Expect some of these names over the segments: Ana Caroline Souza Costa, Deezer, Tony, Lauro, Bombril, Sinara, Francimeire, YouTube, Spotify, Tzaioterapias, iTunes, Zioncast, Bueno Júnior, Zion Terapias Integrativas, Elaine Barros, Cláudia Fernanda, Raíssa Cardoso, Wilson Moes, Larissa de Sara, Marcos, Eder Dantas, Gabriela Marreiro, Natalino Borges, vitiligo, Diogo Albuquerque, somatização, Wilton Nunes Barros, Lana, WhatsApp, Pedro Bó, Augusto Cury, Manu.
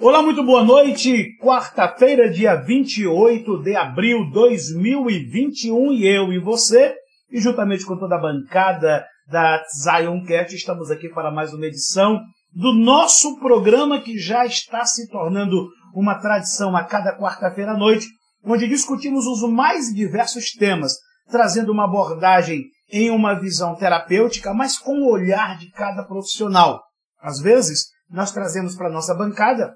Olá, muito boa noite, quarta-feira, dia 28 de abril de 2021, e eu e você, e juntamente com toda a bancada da Zioncast, estamos aqui para mais uma edição do nosso programa que já está se tornando uma tradição a cada quarta-feira à noite, onde discutimos os mais diversos temas, trazendo uma abordagem em uma visão terapêutica, mas com o olhar de cada profissional. Às vezes, nós trazemos para a nossa bancada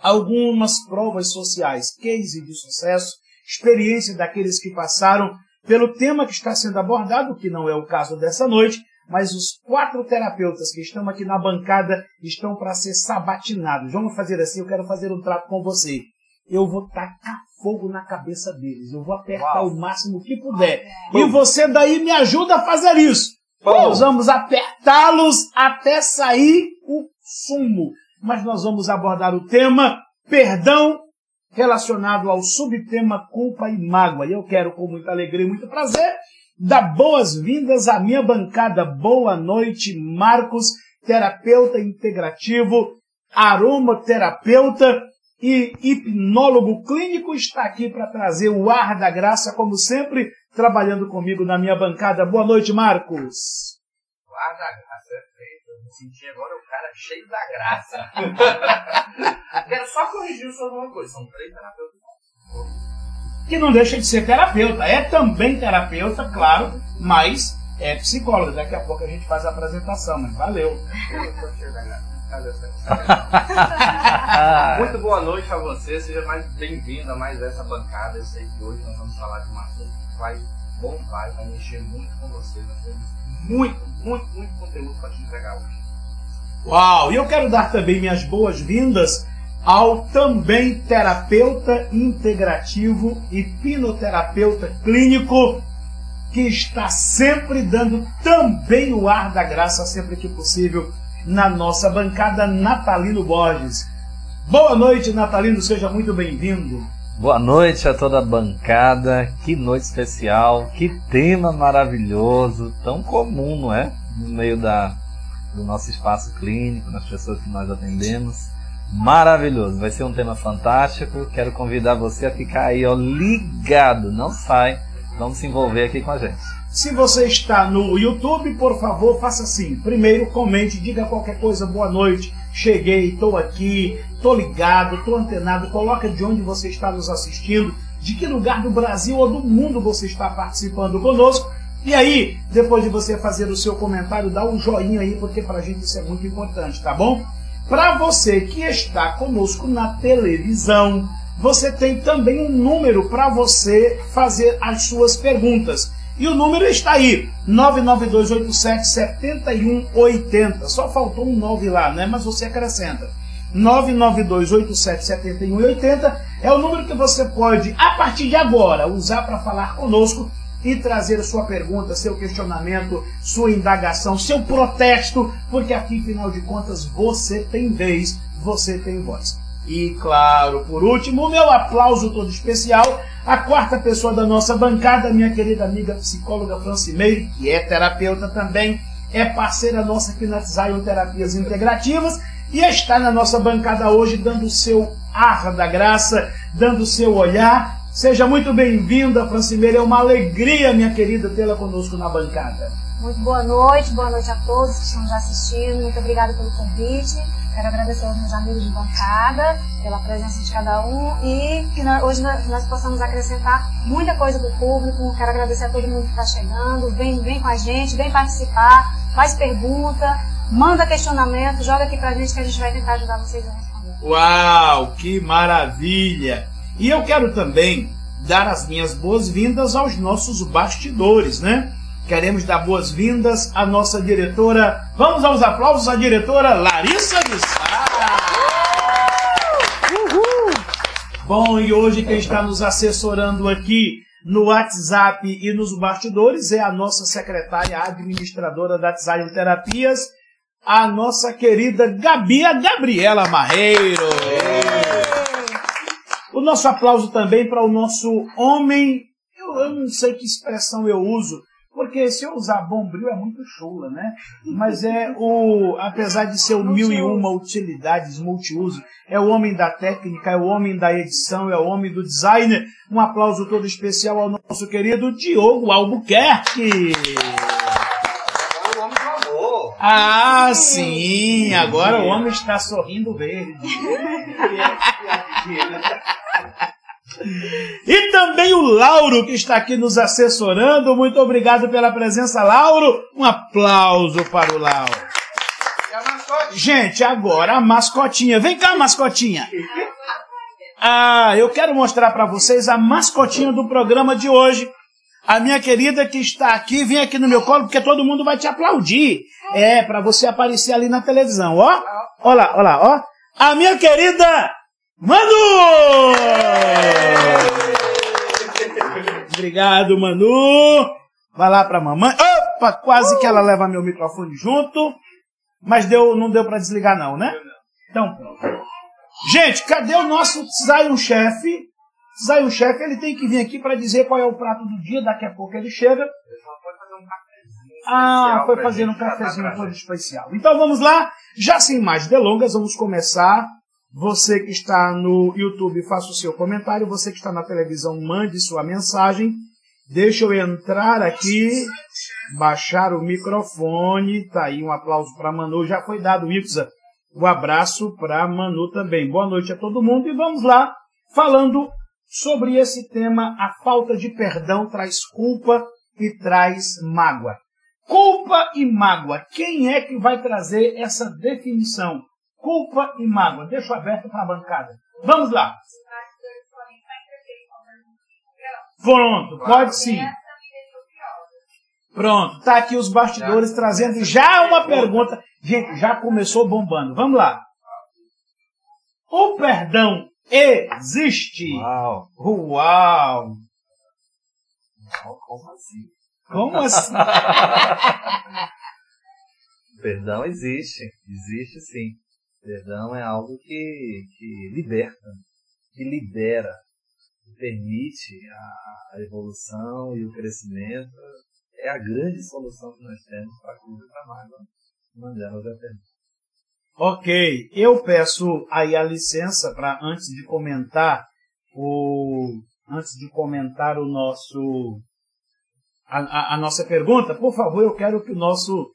algumas provas sociais, case de sucesso, experiência daqueles que passaram pelo tema que está sendo abordado, que não é o caso dessa noite, mas os quatro terapeutas que estão aqui na bancada estão para ser sabatinados. Vamos fazer assim, eu quero fazer um trato com você. Eu vou tacar fogo na cabeça deles, eu vou apertar o máximo que puder. E você daí me ajuda a fazer isso. Nós vamos apertá-los até sair o sumo. Mas nós vamos abordar o tema perdão relacionado ao subtema culpa e mágoa. E eu quero, com muita alegria e muito prazer, dar boas-vindas à minha bancada. Boa noite, Marcos, terapeuta integrativo, aromaterapeuta e hipnólogo clínico, está aqui para trazer o ar da graça, como sempre, trabalhando comigo na minha bancada. Boa noite, Marcos. O ar da graça é feito. Eu me senti agora o cara cheio da graça. Quero só corrigir sobre uma coisa. São três terapeutas. Que não deixa de ser terapeuta. É também terapeuta, claro, mas é psicólogo. Daqui a pouco a gente faz a apresentação, mas valeu. Eu tô cheio da graça. Muito boa noite a você, seja mais bem-vindo a mais essa bancada. Eu sei que hoje nós vamos falar de um assunto que vai bombar, vai mexer muito com você. Nós temos muito conteúdo para te entregar hoje. Uau! E eu quero dar também minhas boas-vindas ao também terapeuta integrativo e hipnoterapeuta clínico que está sempre dando também o ar da graça sempre que possível na nossa bancada, Natalino Borges. Boa noite, Natalino, seja muito bem-vindo. Boa noite a toda a bancada, que noite especial, que tema maravilhoso, tão comum, não é? No meio do nosso espaço clínico, nas pessoas que nós atendemos. Maravilhoso, vai ser um tema fantástico, quero convidar você a ficar aí, ó, ligado, não sai, vamos se envolver aqui com a gente. Se você está no YouTube, por favor, faça assim. Primeiro, comente, diga qualquer coisa, boa noite, cheguei, estou aqui, estou ligado, estou antenado. Coloca de onde você está nos assistindo, de que lugar do Brasil ou do mundo você está participando conosco. E aí, depois de você fazer o seu comentário, dá um joinha aí, porque para a gente isso é muito importante, tá bom? Para você que está conosco na televisão, você tem também um número para você fazer as suas perguntas. E o número está aí, 99287-7180. Só faltou um 9 lá, né? Mas você acrescenta. 99287-7180 é o número que você pode, a partir de agora, usar para falar conosco e trazer a sua pergunta, seu questionamento, sua indagação, seu protesto, porque aqui, afinal de contas, você tem vez, você tem voz. E, claro, por último, o meu aplauso todo especial à quarta pessoa da nossa bancada, minha querida amiga psicóloga Francimeire, que é terapeuta também, é parceira nossa aqui na Zion Terapias Integrativas e está na nossa bancada hoje dando o seu ar da graça, dando o seu olhar. Seja muito bem-vinda, Francimeire, é uma alegria, minha querida, tê-la conosco na bancada. Muito boa noite a todos que estão nos assistindo, muito obrigada pelo convite. Quero agradecer aos meus amigos de bancada pela presença de cada um e que hoje nós possamos acrescentar muita coisa para o público. Quero agradecer a todo mundo que está chegando. Vem com a gente, vem participar, faz pergunta, manda questionamento, joga aqui para a gente que a gente vai tentar ajudar vocês a responder. Uau, que maravilha! E eu quero também dar as minhas boas-vindas aos nossos bastidores, né? Queremos dar boas-vindas à nossa diretora. Vamos aos aplausos à diretora Larissa de Sara. Uhul. Bom, e hoje quem está nos assessorando aqui no WhatsApp e nos bastidores é a nossa secretária administradora da Tzaioterapias, a nossa querida Gabriela Marreiro. O nosso aplauso também para o nosso homem, eu não sei que expressão eu uso, Porque se eu usar Bombril é muito chula, né? Mas é o, apesar de ser o mil e uma utilidades, multiuso, é o homem da técnica, é o homem da edição, é o homem do design. Um aplauso todo especial ao nosso querido Diogo Albuquerque. É o homem do amor. Ah, sim, agora o homem está sorrindo verde. E também o Lauro, que está aqui nos assessorando. Muito obrigado pela presença, Lauro. Um aplauso para o Lauro. E a mascotinha? Gente, agora a mascotinha. Vem cá, mascotinha. Ah, eu quero mostrar para vocês a mascotinha do programa de hoje. A minha querida que está aqui, vem aqui no meu colo, porque todo mundo vai te aplaudir. É, para você aparecer ali na televisão, ó. Olha lá, ó. A minha querida... Manu! Obrigado, Manu. Vai lá pra mamãe. Opa, quase que ela leva meu microfone junto. Mas não deu pra desligar não, né? Então, pronto. Gente, cadê o nosso Zion Chefe? Zion Chefe, ele tem que vir aqui pra dizer qual é o prato do dia. Daqui a pouco ele chega. Ele só foi fazer um cafezinho. Ah, foi fazer um cafezinho todo especial. Então vamos lá. Já sem mais delongas, vamos começar... Você que está no YouTube, faça o seu comentário. Você que está na televisão, mande sua mensagem. Deixa eu entrar aqui, baixar o microfone. Tá aí um aplauso para Manu. Já foi dado, Itza. Um abraço para Manu também. Boa noite a todo mundo. E vamos lá, falando sobre esse tema. A falta de perdão traz culpa e traz mágoa. Culpa e mágoa. Quem é que vai trazer essa definição? Culpa e mágoa. Deixa aberto para a bancada. Vamos lá. Pronto, pode sim. Pronto, tá aqui os bastidores trazendo já uma pergunta. Gente, já começou bombando. Vamos lá. O perdão existe? Uau. Uau. Como assim? Como assim? Perdão existe. Existe sim. Perdão é algo que liberta, que libera, que permite a evolução e o crescimento. É a grande solução que nós temos para a culpa e para a mágoa. Uma delas é perdão. Ok, eu peço aí a licença para antes de comentar o nosso a nossa pergunta, por favor, eu quero que o nosso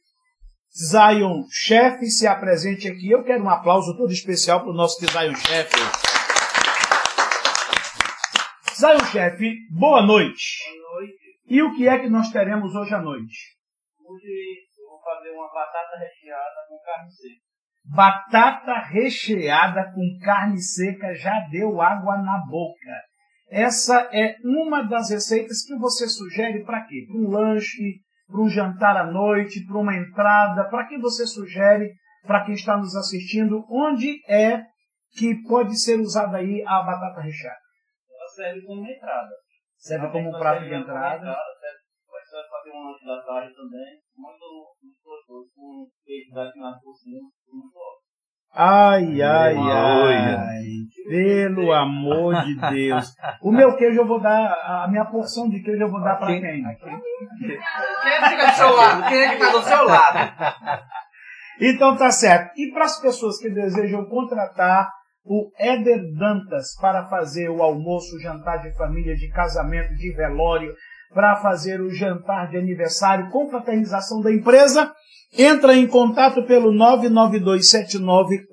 Zion Chefe se apresente aqui. Eu quero um aplauso todo especial para o nosso Zion Chefe. Zion Chefe, boa noite. Boa noite. E o que é que nós teremos hoje à noite? Hoje eu vou fazer uma batata recheada com carne seca. Batata recheada com carne seca já deu água na boca. Essa é uma das receitas que você sugere para quê? Para um lanche, para um jantar à noite, para uma entrada, para quem você sugere, para quem está nos assistindo, onde é que pode ser usada aí a batata recheada? Ela serve como uma entrada. Serve como um prato de entrada. Pode ser fazer um lanche da tarde também, muito gostoso, com queijo da Sinara por cima, muito óbvio. Ai, ai, ai, pelo amor de Deus. O meu queijo eu vou dar, a minha porção de queijo eu vou dar para quem? Quem é que fica do seu lado? Quem é que está do seu lado? Então tá certo. E para as pessoas que desejam contratar o Eder Dantas para fazer o almoço, o jantar de família, de casamento, de velório, para fazer o jantar de aniversário, confraternização da empresa, entra em contato pelo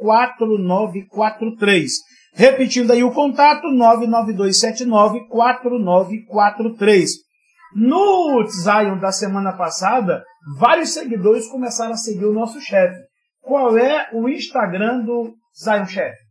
992794943. Repetindo aí o contato, 992794943. No Zion da semana passada, vários seguidores começaram a seguir o nosso chefe. Qual é o Instagram do Zion Chefe?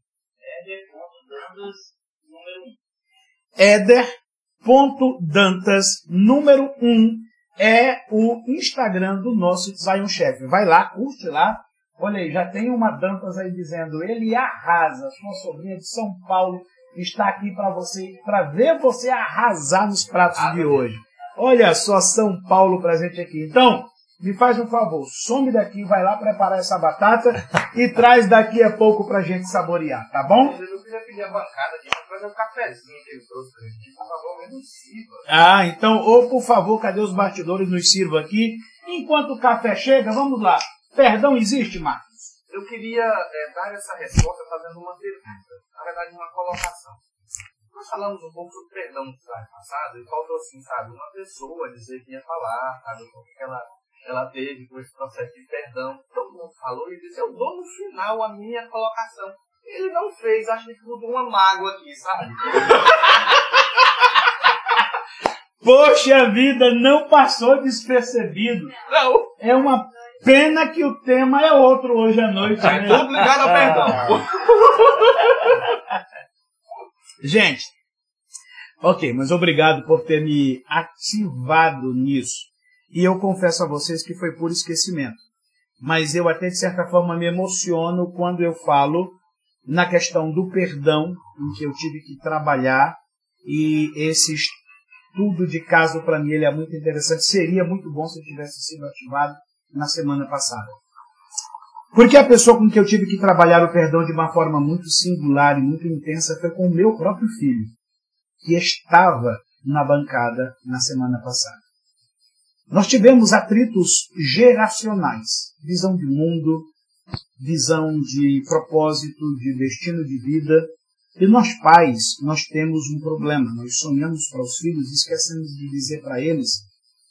Eder.Dantas número 1. É o Instagram do nosso Zion Chefe. Vai lá, curte lá. Olha aí, já tem uma Dantas aí dizendo, ele arrasa, sua sobrinha de São Paulo está aqui para você, para ver você arrasar nos pratos de hoje. Olha só, São Paulo presente aqui. Então, me faz um favor, some daqui, vai lá preparar essa batata e traz daqui a pouco pra gente saborear, tá bom? Eu queria pedir a bancada aqui pra fazer um cafezinho que eles trouxeram aqui, por favor, nos sirva. Ah, então, ou por favor, cadê os bastidores, nos sirva aqui. Enquanto o café chega, vamos lá. Perdão existe, Marcos? Eu queria dar essa resposta fazendo uma pergunta, na verdade uma colocação. Nós falamos um pouco sobre perdão no slide passado e faltou assim, sabe, uma pessoa dizer que ia falar, sabe, o que ela teve com esse processo de perdão. Todo mundo falou e disse, eu dou no final a minha colocação. Ele não fez, acho que mudou uma mágoa aqui, sabe? Poxa vida, não passou despercebido. Não. É uma pena que o tema é outro hoje à noite. Né? Tô obrigado ao perdão. Gente, ok, mas obrigado por ter me ativado nisso. E eu confesso a vocês que foi por esquecimento. Mas eu até, de certa forma, me emociono quando eu falo na questão do perdão, em que eu tive que trabalhar. E esse estudo de caso, para mim, ele é muito interessante. Seria muito bom se eu tivesse sido ativado na semana passada. Porque a pessoa com que eu tive que trabalhar o perdão de uma forma muito singular e muito intensa foi com o meu próprio filho, que estava na bancada na semana passada. Nós tivemos atritos geracionais, visão de mundo, visão de propósito, de destino de vida. E nós pais, nós temos um problema. Nós sonhamos para os filhos e esquecemos de dizer para eles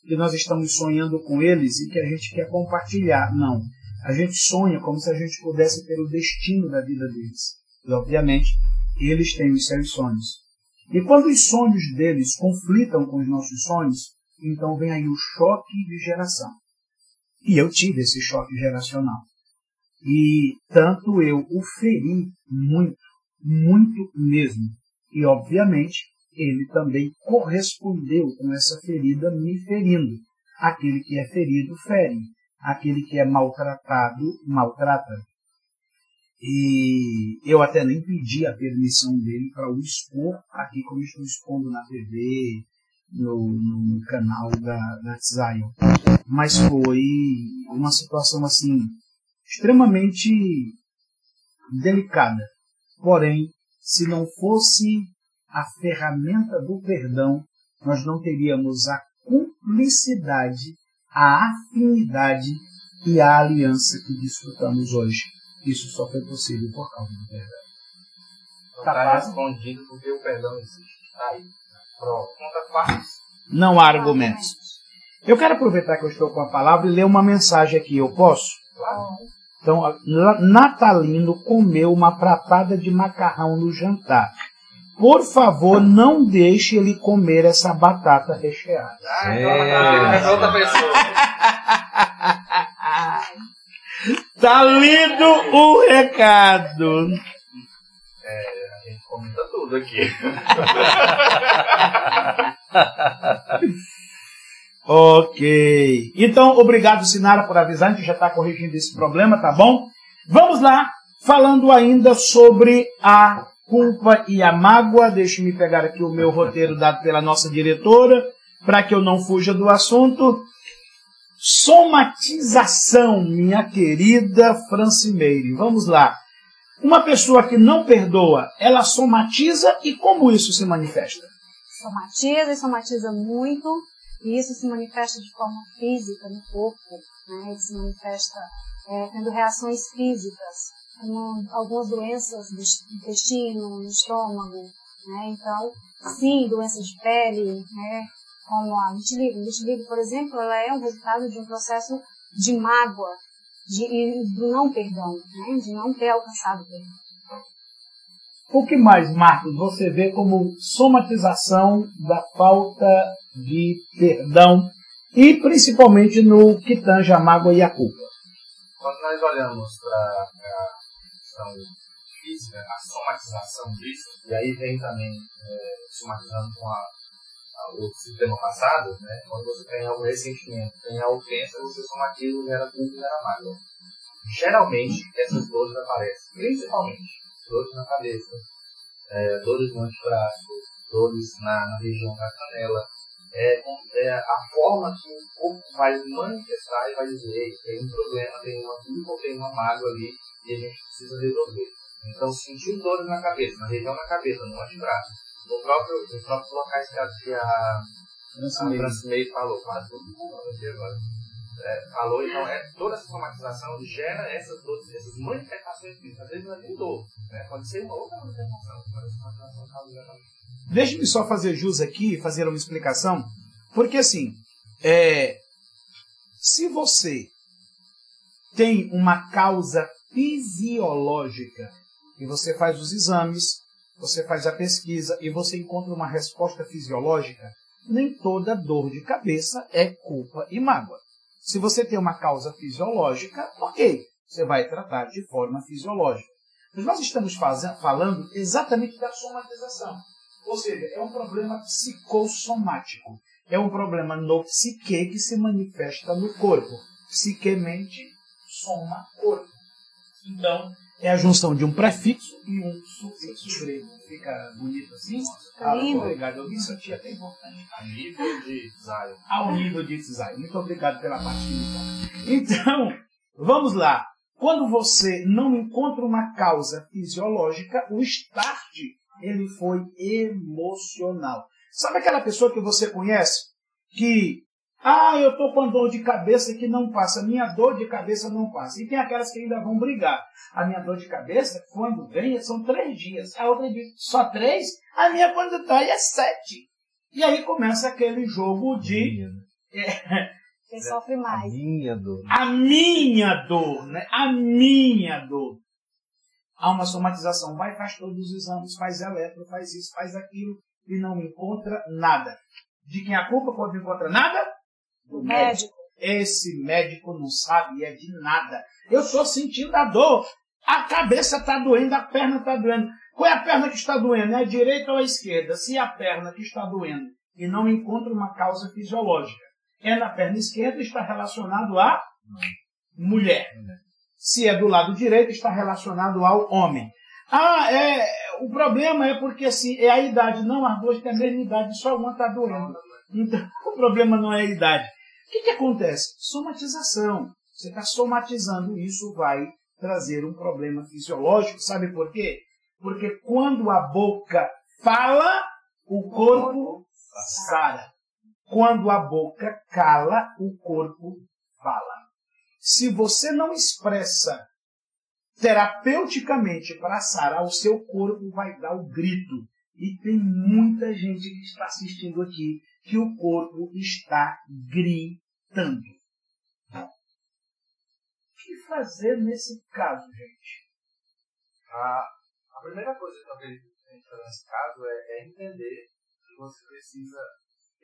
que nós estamos sonhando com eles e que a gente quer compartilhar. Não, a gente sonha como se a gente pudesse ter o destino da vida deles. E, obviamente, eles têm os seus sonhos. E quando os sonhos deles conflitam com os nossos sonhos, então vem aí o choque de geração. E eu tive esse choque geracional. E tanto eu o feri muito, muito mesmo. E obviamente ele também correspondeu com essa ferida me ferindo. Aquele que é ferido, fere. Aquele que é maltratado, maltrata. E eu até nem pedi a permissão dele para o expor aqui como estou expondo na TV, no canal da Zion. Mas foi uma situação assim extremamente delicada. Porém, se não fosse a ferramenta do perdão, nós não teríamos a cumplicidade, a afinidade e a aliança que disfrutamos hoje. Isso só foi possível por causa do perdão. Está respondido porque o perdão existe. Está aí. Não há argumentos. Eu quero aproveitar que eu estou com a palavra e ler uma mensagem aqui. Eu posso? Claro. Então, Natalino comeu uma pratada de macarrão no jantar. Por favor, não deixe ele comer essa batata recheada. É outra pessoa. Tá lido o recado. Comenta tudo aqui. Ok. Então, obrigado, Sinara, por avisar. A gente já está corrigindo esse problema, tá bom? Vamos lá, falando ainda sobre a culpa e a mágoa. Deixa-me pegar aqui o meu roteiro dado pela nossa diretora, para que eu não fuja do assunto. Somatização, minha querida Francimeire. Vamos lá. Uma pessoa que não perdoa, ela somatiza e como isso se manifesta? Somatiza e somatiza muito e isso se manifesta de forma física no corpo, né? Ele se manifesta tendo reações físicas, como algumas doenças do intestino, no estômago, né? Então, sim, doenças de pele, né? Como a vitiligo. A vitiligo, por exemplo, ela é um resultado de um processo de mágoa, do não perdão, né? De não ter alcançado o perdão. O que mais, Marcos, você vê como somatização da falta de perdão e principalmente no que tange a mágoa e a culpa? Quando nós olhamos para a questão física, a somatização disso, e aí vem também somatizando com o sistema passado, né? Quando você tem algum ressentimento, tem a ofensa, você somatiza, gera culpa e gera mágoa. Geralmente, essas dores aparecem, principalmente dores na cabeça, dores no antebraço, dores na região da canela, a forma que o corpo vai manifestar e vai dizer: tem um problema, tem uma dúvida ou tem uma mágoa ali e a gente precisa resolver. Então, sentiu dores na cabeça, na região da cabeça, no antebraço, nos próprios locais que a Francimeire falou, quase tudo, falou, então toda essa somatização gera essas dores, essas manifestações físicas. Às vezes não é nem dor, né? Pode ser uma outra manifestação, mas a somatização está. Deixa-me só fazer jus aqui e fazer uma explicação, porque assim, se você tem uma causa fisiológica e você faz os exames, você faz a pesquisa e você encontra uma resposta fisiológica, nem toda dor de cabeça é culpa e mágoa. Se você tem uma causa fisiológica, ok, você vai tratar de forma fisiológica. Mas nós estamos falando exatamente da somatização. Ou seja, é um problema psicossomático. É um problema no psique que se manifesta no corpo. Psiquemente, soma corpo. Então, é a junção de um prefixo e um sufixo grego. Fica bonito assim? Tá lindo. Obrigado. Eu vi isso aqui, é até importante. A nível de Tsai. Ao nível de Tsai. Muito obrigado pela partida. Então, vamos lá. Quando você não encontra uma causa fisiológica, o start... ele foi emocional. Sabe aquela pessoa que você conhece? Que, eu estou com dor de cabeça que não passa. Minha dor de cabeça não passa. E tem aquelas que ainda vão brigar. A minha dor de cabeça, quando vem, são 3 dias. A outra diz, só 3? A minha, quando dói, é 7. E aí começa aquele jogo de... Quem sofre mais? A minha dor. A minha dor, né? A minha dor. Há uma somatização, vai, faz todos os exames, faz eletro, faz isso, faz aquilo, e não encontra nada. De quem a culpa quando não encontra nada? Do médico. Esse médico não sabe, de nada. Eu estou sentindo a dor, a cabeça está doendo, a perna está doendo. Qual é a perna que está doendo? É a direita ou a esquerda? Se é a perna que está doendo e não encontra uma causa fisiológica, é na perna esquerda, está relacionado a mulher. Se é do lado direito, está relacionado ao homem. O problema é porque assim, é a idade. Não, as duas têm a mesma idade, só uma está doendo. Então, o problema não é a idade. O que acontece? Somatização. Você está somatizando, isso vai trazer um problema fisiológico. Sabe por quê? Porque quando a boca fala, o corpo sara. Quando a boca cala, o corpo fala. Se você não expressa terapeuticamente para sarar, o seu corpo vai dar o grito. E tem muita gente que está assistindo aqui que o corpo está gritando. O que fazer nesse caso, gente? A primeira coisa que eu acredito nesse caso é entender que você precisa...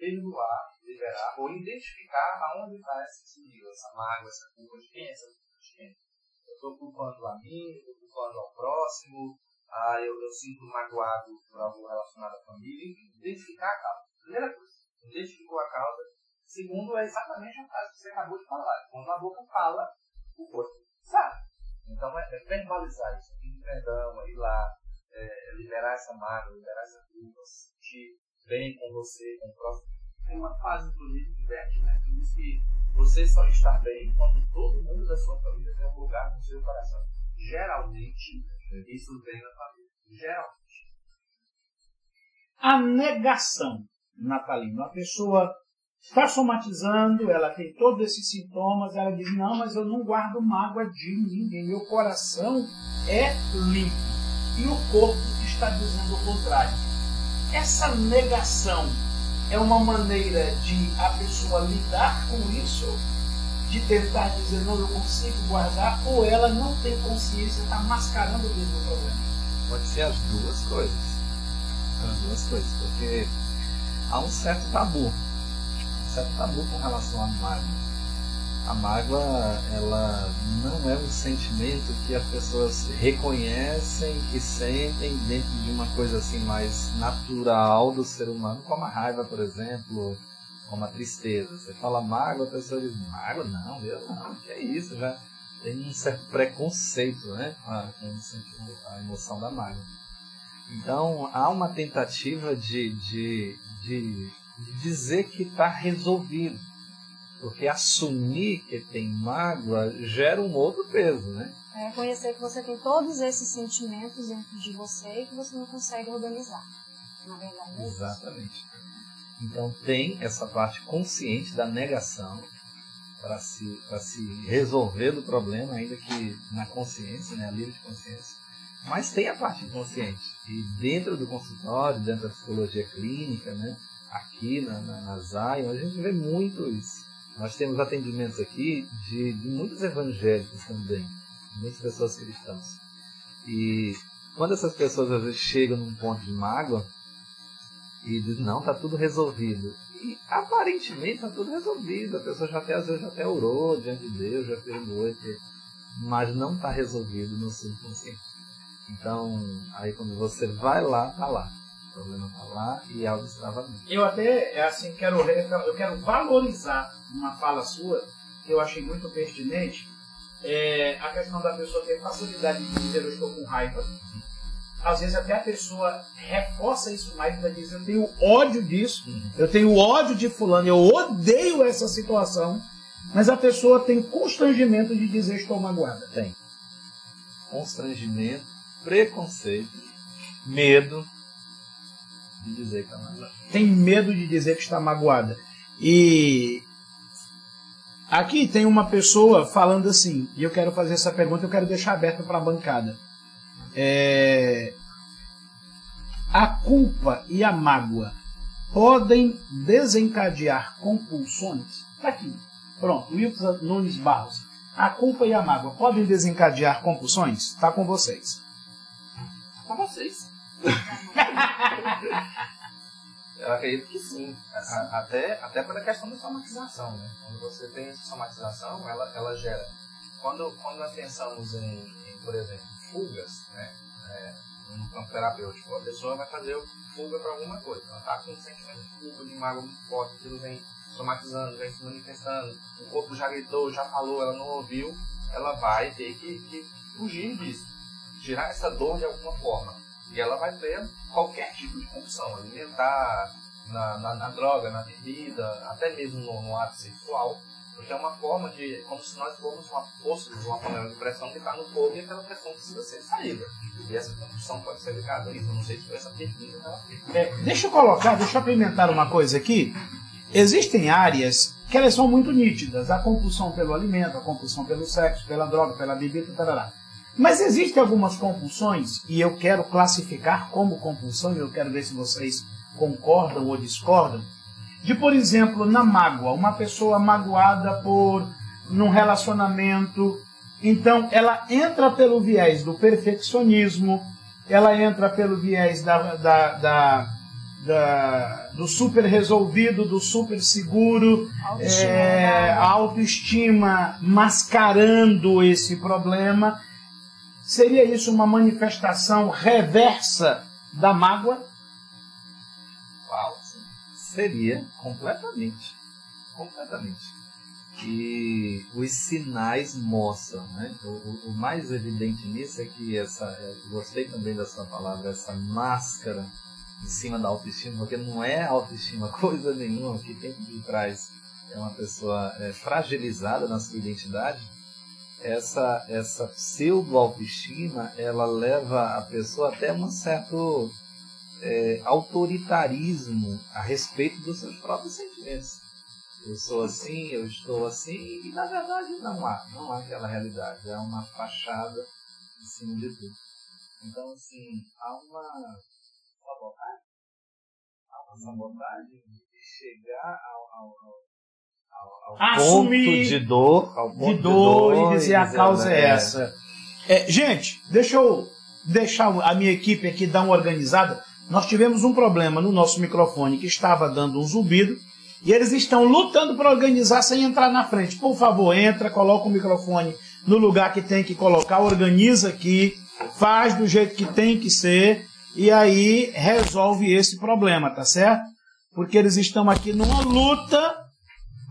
liberar ou identificar aonde está esse nível, essa mágoa, essa culpa de quem, essa culpa de quem. Eu estou culpando a mim, estou culpando ao próximo, eu sinto magoado por algo relacionado à família, enfim, identificar a causa. Primeira coisa, identificou a causa. Segundo, é exatamente a frase que você acabou de falar. Quando a boca fala, o corpo sabe. Então é verbalizar isso, pedir perdão, ir lá, liberar essa mágoa, liberar essa culpa, sentir bem com você, com o próximo. Tem uma fase, inclusive, que verte, né? Que diz que você só está bem quando todo mundo da sua família tem um lugar no seu coração. Geralmente, isso vem da família. Geralmente. A negação, Natalino. A pessoa está somatizando, ela tem todos esses sintomas, ela diz, não, mas eu não guardo mágoa de ninguém. Meu coração é limpo. E o corpo está dizendo o contrário. Essa negação é uma maneira de a pessoa lidar com isso, de tentar dizer, não, eu consigo guardar, ou ela não tem consciência, está mascarando o mesmo problema? Pode ser as duas coisas. As duas coisas, porque há um certo tabu. Um certo tabu com relação à mágoa. A mágoa, ela não é um sentimento que as pessoas reconhecem, que sentem dentro de uma coisa assim mais natural do ser humano, como a raiva, por exemplo, como a tristeza. Você fala mágoa, a pessoa diz, mágoa não, eu não, que é isso, já tem um certo preconceito, né, com a emoção da mágoa. Então, há uma tentativa de dizer que está resolvido, porque assumir que tem mágoa gera um outro peso, né? É reconhecer que você tem todos esses sentimentos dentro de você e que você não consegue organizar, na verdade. É exatamente. Isso. Então tem essa parte consciente da negação para se resolver do problema, ainda que na consciência, né, a livre de consciência. Mas tem a parte inconsciente. E dentro do consultório, dentro da psicologia clínica, né, aqui na Zion, a gente vê muito isso. Nós temos atendimentos aqui de muitos evangélicos também, muitas pessoas cristãs. E quando essas pessoas às vezes chegam num ponto de mágoa e dizem, não, está tudo resolvido. E aparentemente está tudo resolvido. A pessoa já até, às vezes, já até orou diante de Deus, já perdoou, mas não está resolvido no subconsciente. Então, aí quando você vai lá, tá lá. O problema tá lá e algo estava ali. Eu até, assim, eu quero valorizar uma fala sua, que eu achei muito pertinente, a questão da pessoa ter facilidade de dizer eu estou com raiva. Uhum. Às vezes até a pessoa reforça isso mais, ainda diz, eu tenho ódio disso, uhum. Eu tenho ódio de fulano, eu odeio essa situação, mas a pessoa tem constrangimento de dizer estou magoada. Tem. Constrangimento. Preconceito, medo de dizer que está magoada. Tem medo de dizer que está magoada. E aqui tem uma pessoa falando assim, e eu quero fazer essa pergunta, eu quero deixar aberta para a bancada. A culpa e a mágoa podem desencadear compulsões? Está aqui, pronto, Wilton Nunes Barros. A culpa e a mágoa podem desencadear compulsões? Está com vocês. Com vocês. Eu acredito que sim. Até pela questão da somatização, né? Quando você tem essa somatização, ela gera. Quando nós pensamos em, por exemplo, fugas, né? No campo terapêutico, a pessoa vai fazer fuga para alguma coisa. Ela está com um sentimento de culpa, de mágoa muito forte, aquilo vem somatizando, vem se manifestando. O corpo já gritou, já falou, ela não ouviu, ela vai ter que fugir disso. Tirar essa dor de alguma forma. E ela vai ter qualquer tipo de compulsão, alimentar, na droga, na bebida, até mesmo no ato sexual. Porque é uma forma de, como se nós formos uma força, uma panela de pressão que está no corpo e aquela pressão precisa ser saída. E essa compulsão pode ser ligada a isso. Eu não sei se foi essa pergunta. Deixa eu apimentar uma coisa aqui. Existem áreas que elas são muito nítidas. A compulsão pelo alimento, a compulsão pelo sexo, pela droga, pela bebida, tarará. Mas existem algumas compulsões, e eu quero classificar como compulsão, e eu quero ver se vocês concordam ou discordam, de, por exemplo, na mágoa, uma pessoa magoada num relacionamento, então ela entra pelo viés do perfeccionismo, ela entra pelo viés do super resolvido, do super seguro, a autoestima mascarando esse problema. Seria isso uma manifestação reversa da mágoa? Uau, seria, completamente. Completamente. E os sinais mostram, né? O mais evidente nisso é que eu gostei também dessa palavra, essa máscara em cima da autoestima, porque não é autoestima coisa nenhuma, o que tem de trás é uma pessoa fragilizada na sua identidade. Essa pseudo-autoestima, ela leva a pessoa até um certo autoritarismo a respeito dos seus próprios sentimentos. Eu sou assim, eu estou assim, e na verdade não há aquela realidade, é uma fachada em cima de tudo. Então, assim, há uma sabotagem de chegar ao assumir ponto de dor, e dizer a causa é essa. Gente, deixa eu deixar a minha equipe aqui dar uma organizada. Nós tivemos um problema no nosso microfone que estava dando um zumbido e eles estão lutando para organizar sem entrar na frente. Por favor, entra, coloca o microfone no lugar que tem que colocar, organiza aqui, faz do jeito que tem que ser e aí resolve esse problema, tá certo? Porque eles estão aqui numa luta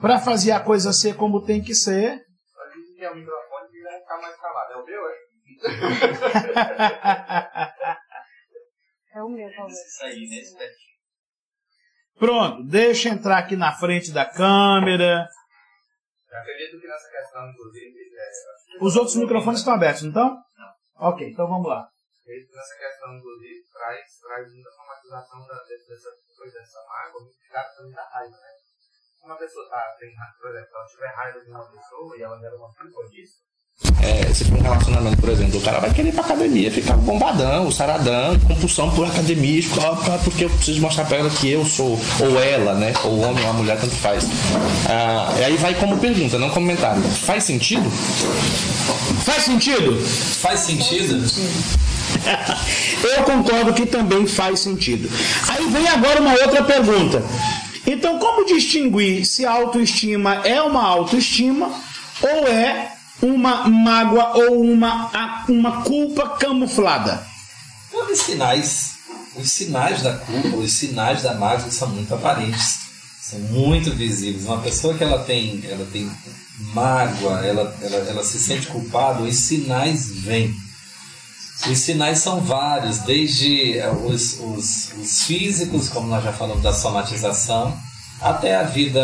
para fazer a coisa ser como tem que ser. Só disse que é o microfone que vai ficar mais calado. É o meu, é? É o meu, talvez. Isso aí, né? Pronto, deixa eu entrar aqui na frente da câmera. Eu acredito que nessa questão, inclusive... Os outros microfones estão abertos, não estão? Não. Ok, então vamos lá. Nessa questão, inclusive, traz muita traumatização dessa mágoa, muito também da raiva, né? Uma pessoa tem raiva, por exemplo, se ela tiver raiva de uma pessoa e ela gera uma culpa disso. Se for um relacionamento, por exemplo, o cara vai querer ir pra academia, ficar bombadão, saradão, compulsão por academia, porque eu preciso mostrar pra ela que eu sou, ou ela, né? Ou homem, ou a mulher, tanto faz. E aí vai como pergunta, não comentário. Faz sentido? Faz sentido? Faz sentido? Eu concordo que também faz sentido. Aí vem agora uma outra pergunta. Então, como distinguir se a autoestima é uma autoestima ou é uma mágoa ou uma culpa camuflada? Os sinais. Os sinais da culpa, os sinais da mágoa são muito aparentes. São muito visíveis. Uma pessoa que ela tem mágoa, ela se sente culpada, os sinais vêm. Os sinais são vários, desde os físicos, como nós já falamos da somatização, até a vida,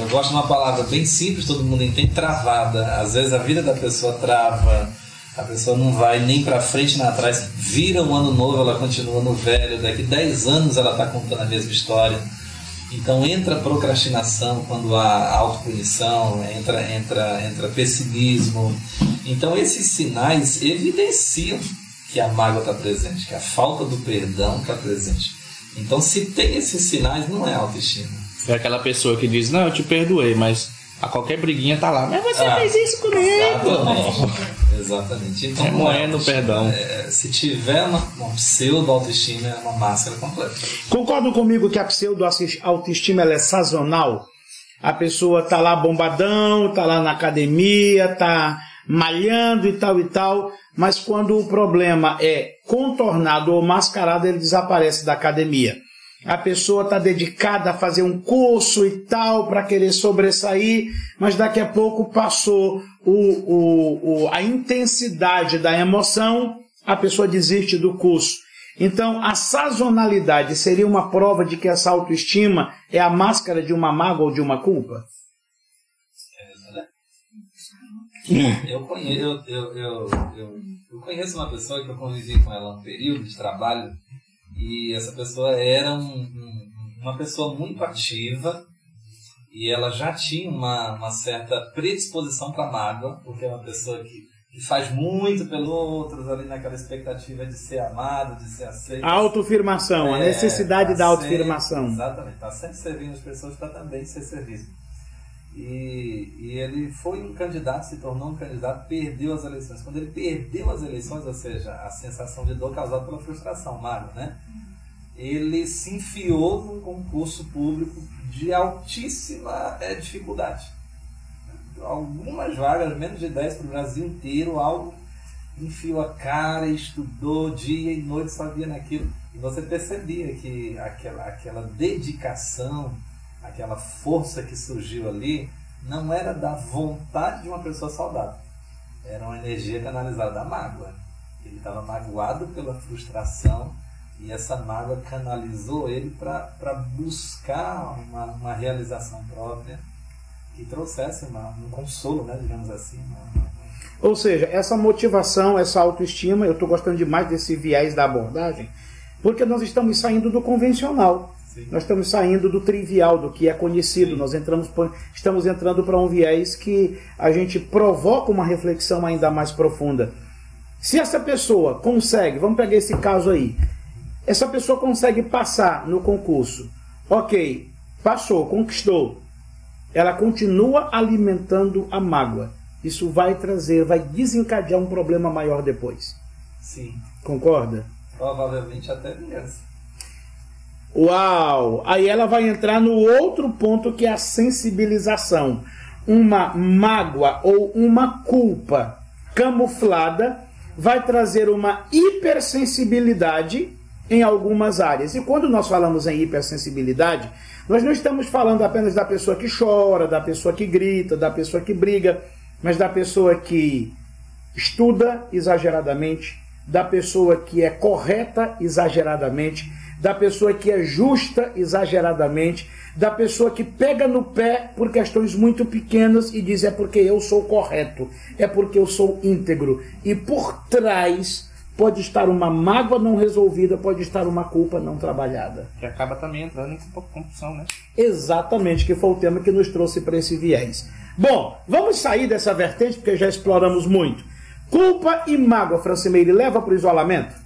eu gosto de uma palavra bem simples, todo mundo entende, travada. Às vezes a vida da pessoa trava, a pessoa não vai nem para frente nem atrás, vira um ano novo, ela continua no velho, daqui 10 anos ela está contando a mesma história. Então entra procrastinação quando há autopunição, entra pessimismo. Então esses sinais evidenciam que a mágoa está presente, que a falta do perdão está presente. Então, se tem esses sinais, não é autoestima. É aquela pessoa que diz, não, eu te perdoei, mas a qualquer briguinha tá lá. Mas você fez isso comigo. Exatamente. Então, moendo o perdão. Se tiver uma pseudo-autoestima, é uma máscara completa. Concordam comigo que a pseudo-autoestima é sazonal? A pessoa tá lá bombadão, tá lá na academia, tá malhando e tal, mas quando o problema é contornado ou mascarado, ele desaparece da academia. A pessoa está dedicada a fazer um curso e tal, para querer sobressair, mas daqui a pouco passou a intensidade da emoção, a pessoa desiste do curso. Então, a sazonalidade seria uma prova de que essa autoestima é a máscara de uma mágoa ou de uma culpa? Eu conheço uma pessoa que eu convivi com ela um período de trabalho, e essa pessoa era uma pessoa muito ativa, e ela já tinha uma certa predisposição para mágoa, porque é uma pessoa que faz muito pelos outros, ali naquela expectativa de ser amado, de ser aceito. A autoafirmação, a necessidade da autoafirmação. Exatamente, está sempre servindo as pessoas para também ser servido. E ele foi um candidato, se tornou um candidato, perdeu as eleições. Quando ele perdeu as eleições, ou seja, a sensação de dor causada pela frustração, mágoa, né? Ele se enfiou num concurso público de altíssima dificuldade. Algumas vagas, menos de 10 para o Brasil inteiro, algo, enfiou a cara, estudou dia e noite, sabia naquilo. E você percebia que aquela dedicação, aquela força que surgiu ali não era da vontade de uma pessoa saudável. Era uma energia canalizada da mágoa. Ele estava magoado pela frustração e essa mágoa canalizou ele para buscar uma realização própria que trouxesse um consolo, né, digamos assim. Ou seja, essa motivação, essa autoestima, eu estou gostando demais desse viés da abordagem, porque nós estamos saindo do convencional. Sim. Nós estamos saindo do trivial, do que é conhecido. Sim. Nós estamos entrando para um viés que a gente provoca uma reflexão ainda mais profunda. Se essa pessoa consegue, vamos pegar esse caso aí, essa pessoa consegue passar no concurso, ok, passou, conquistou, ela continua alimentando a mágoa. Isso vai trazer, vai desencadear um problema maior depois. Sim. Concorda? Provavelmente até criança. Uau! Aí ela vai entrar no outro ponto que é a sensibilização. Uma mágoa ou uma culpa camuflada vai trazer uma hipersensibilidade em algumas áreas. E quando nós falamos em hipersensibilidade, nós não estamos falando apenas da pessoa que chora, da pessoa que grita, da pessoa que briga, mas da pessoa que estuda exageradamente, da pessoa que é correta exageradamente, da pessoa que é justa exageradamente, da pessoa que pega no pé por questões muito pequenas e diz é porque eu sou correto, é porque eu sou íntegro. E por trás pode estar uma mágoa não resolvida, pode estar uma culpa não trabalhada. Que acaba também entrando em compulsão, né? Exatamente, que foi o tema que nos trouxe para esse viés. Bom, vamos sair dessa vertente porque já exploramos muito. Culpa e mágoa, Francimeire, leva para o isolamento?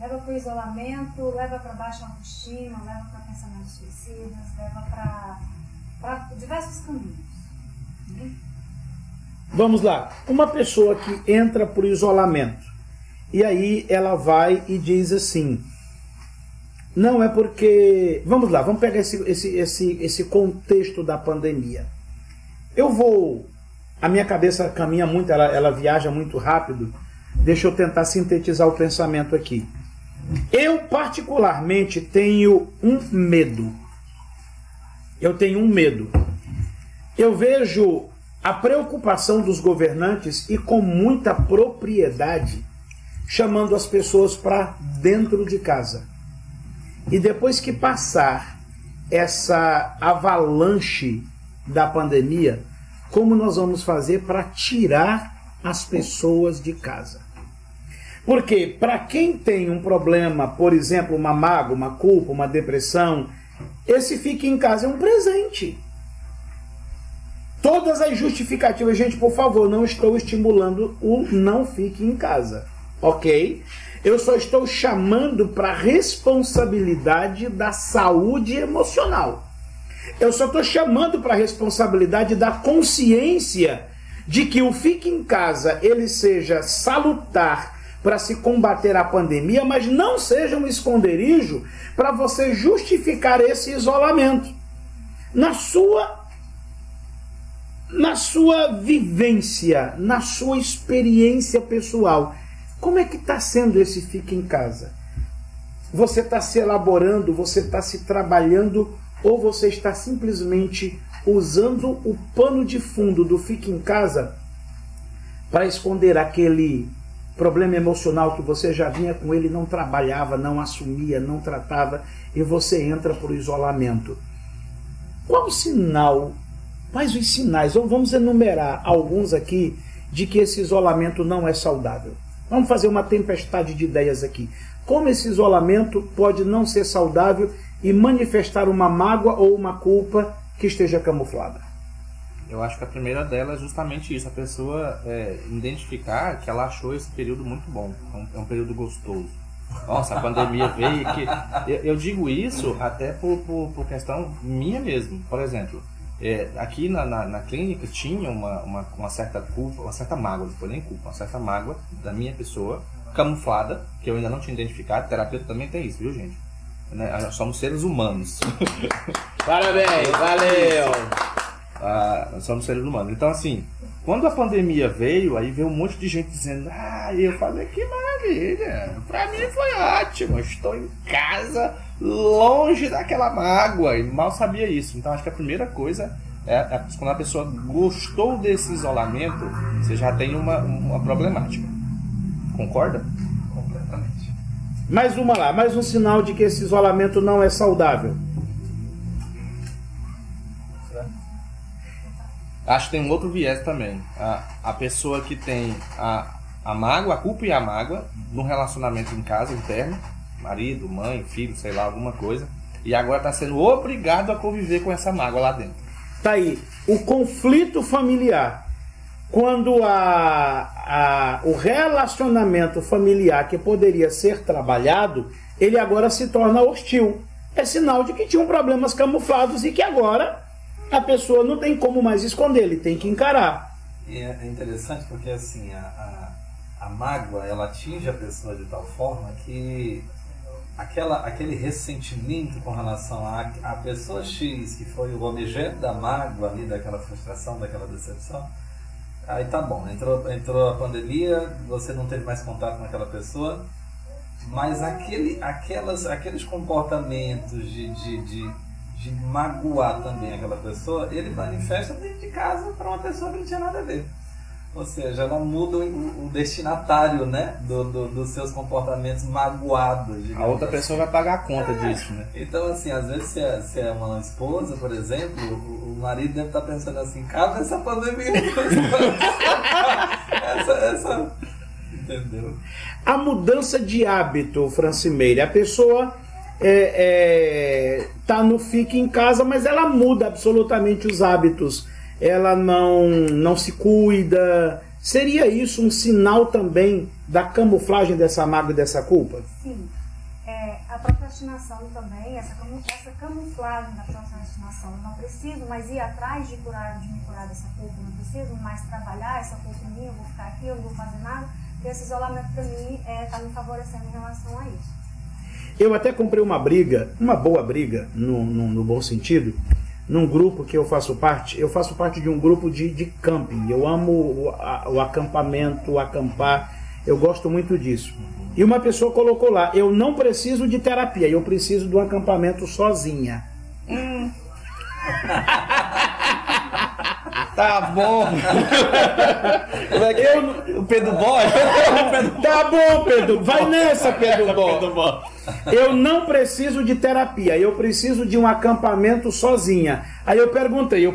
Leva para o isolamento, leva para baixa autoestima, leva para pensamentos suicidas, leva para diversos caminhos. Vamos lá. Uma pessoa que entra para o isolamento e aí ela vai e diz assim, não é porque... Vamos lá, vamos pegar esse contexto da pandemia. Eu vou... A minha cabeça caminha muito, ela viaja muito rápido. Deixa eu tentar sintetizar o pensamento aqui. Eu, particularmente, tenho um medo. Eu vejo a preocupação dos governantes e com muita propriedade chamando as pessoas para dentro de casa. E depois que passar essa avalanche da pandemia, como nós vamos fazer para tirar as pessoas de casa? Porque para quem tem um problema, por exemplo, uma mágoa, uma culpa, uma depressão, esse fique em casa é um presente. Todas as justificativas, gente, por favor, não estou estimulando o não fique em casa, ok? Eu só estou chamando para a responsabilidade da saúde emocional. Eu só estou chamando para a responsabilidade da consciência de que o fique em casa, ele seja salutar, para se combater a pandemia, mas não seja um esconderijo para você justificar esse isolamento. Na sua vivência, na sua experiência pessoal, como é que está sendo esse fique em casa? Você está se elaborando, você está se trabalhando, ou você está simplesmente usando o pano de fundo do fique em casa para esconder aquele... problema emocional que você já vinha com ele, não trabalhava, não assumia, não tratava, e você entra para o isolamento. Qual o sinal? Quais os sinais? Vamos enumerar alguns aqui de que esse isolamento não é saudável. Vamos fazer uma tempestade de ideias aqui. Como esse isolamento pode não ser saudável e manifestar uma mágoa ou uma culpa que esteja camuflada? Eu acho que a primeira dela é justamente isso, a pessoa identificar que ela achou esse período muito bom, é um período gostoso. Nossa, a pandemia veio que... Eu digo isso até por questão minha mesmo. Por exemplo, aqui na clínica tinha uma certa culpa, uma certa mágoa, não foi nem culpa, uma certa mágoa da minha pessoa, camuflada, que eu ainda não tinha identificado. Terapeuta também tem isso, viu, gente? Nós somos seres humanos. Parabéns, valeu! Só no cérebro humano. Então, assim, quando a pandemia veio, aí veio um monte de gente dizendo: ah, eu falei que maravilha, pra mim foi ótimo, estou em casa, longe daquela mágoa, e mal sabia isso. Então, acho que a primeira coisa é quando a pessoa gostou desse isolamento, você já tem uma problemática. Concorda? Completamente. Mais um sinal de que esse isolamento não é saudável. Acho que tem um outro viés também. A pessoa que tem a mágoa, a culpa e a mágoa num relacionamento em casa, interno, marido, mãe, filho, sei lá, alguma coisa, e agora está sendo obrigado a conviver com essa mágoa lá dentro. Tá aí, o conflito familiar. Quando o relacionamento familiar que poderia ser trabalhado, ele agora se torna hostil. É sinal de que tinham problemas camuflados e que agora... a pessoa não tem como mais esconder, ele tem que encarar. E é interessante porque assim, a mágoa, ela atinge a pessoa de tal forma que aquele ressentimento com relação à pessoa X, que foi o objeto da mágoa ali, daquela frustração, daquela decepção, aí tá bom, entrou a pandemia, você não teve mais contato com aquela pessoa, mas aqueles comportamentos de magoar também aquela pessoa, ele manifesta dentro de casa para uma pessoa que não tinha nada a ver. Ou seja, ela muda o destinatário, né? Dos seus comportamentos magoados. A outra pessoa vai pagar a conta disso, né? Então, assim, às vezes, se é uma esposa, por exemplo, o marido deve estar pensando assim, cara, essa pandemia... Entendeu? A mudança de hábito, Francimeire, a pessoa... não fica em casa, mas ela muda absolutamente os hábitos, ela não se cuida. Seria isso um sinal também da camuflagem dessa mágoa e dessa culpa? Sim, a procrastinação também, essa camuflagem da procrastinação. Eu não preciso mais ir atrás de me curar dessa culpa, não preciso mais trabalhar essa culpa minha, eu vou ficar aqui, eu não vou fazer nada. E esse isolamento para mim está me favorecendo em relação a isso. Eu até comprei uma briga, uma boa briga, no bom sentido, num grupo que eu faço parte. Eu faço parte de um grupo de camping. Eu amo o acampamento, acampar. Eu gosto muito disso. E uma pessoa colocou lá, eu não preciso de terapia, eu preciso de um acampamento sozinha. Tá bom. Como é que eu, o Pedro Bó? Tá bom, Pedro. Vai nessa, Pedro Bó. Eu não preciso de terapia, eu preciso de um acampamento sozinha. Aí eu perguntei, eu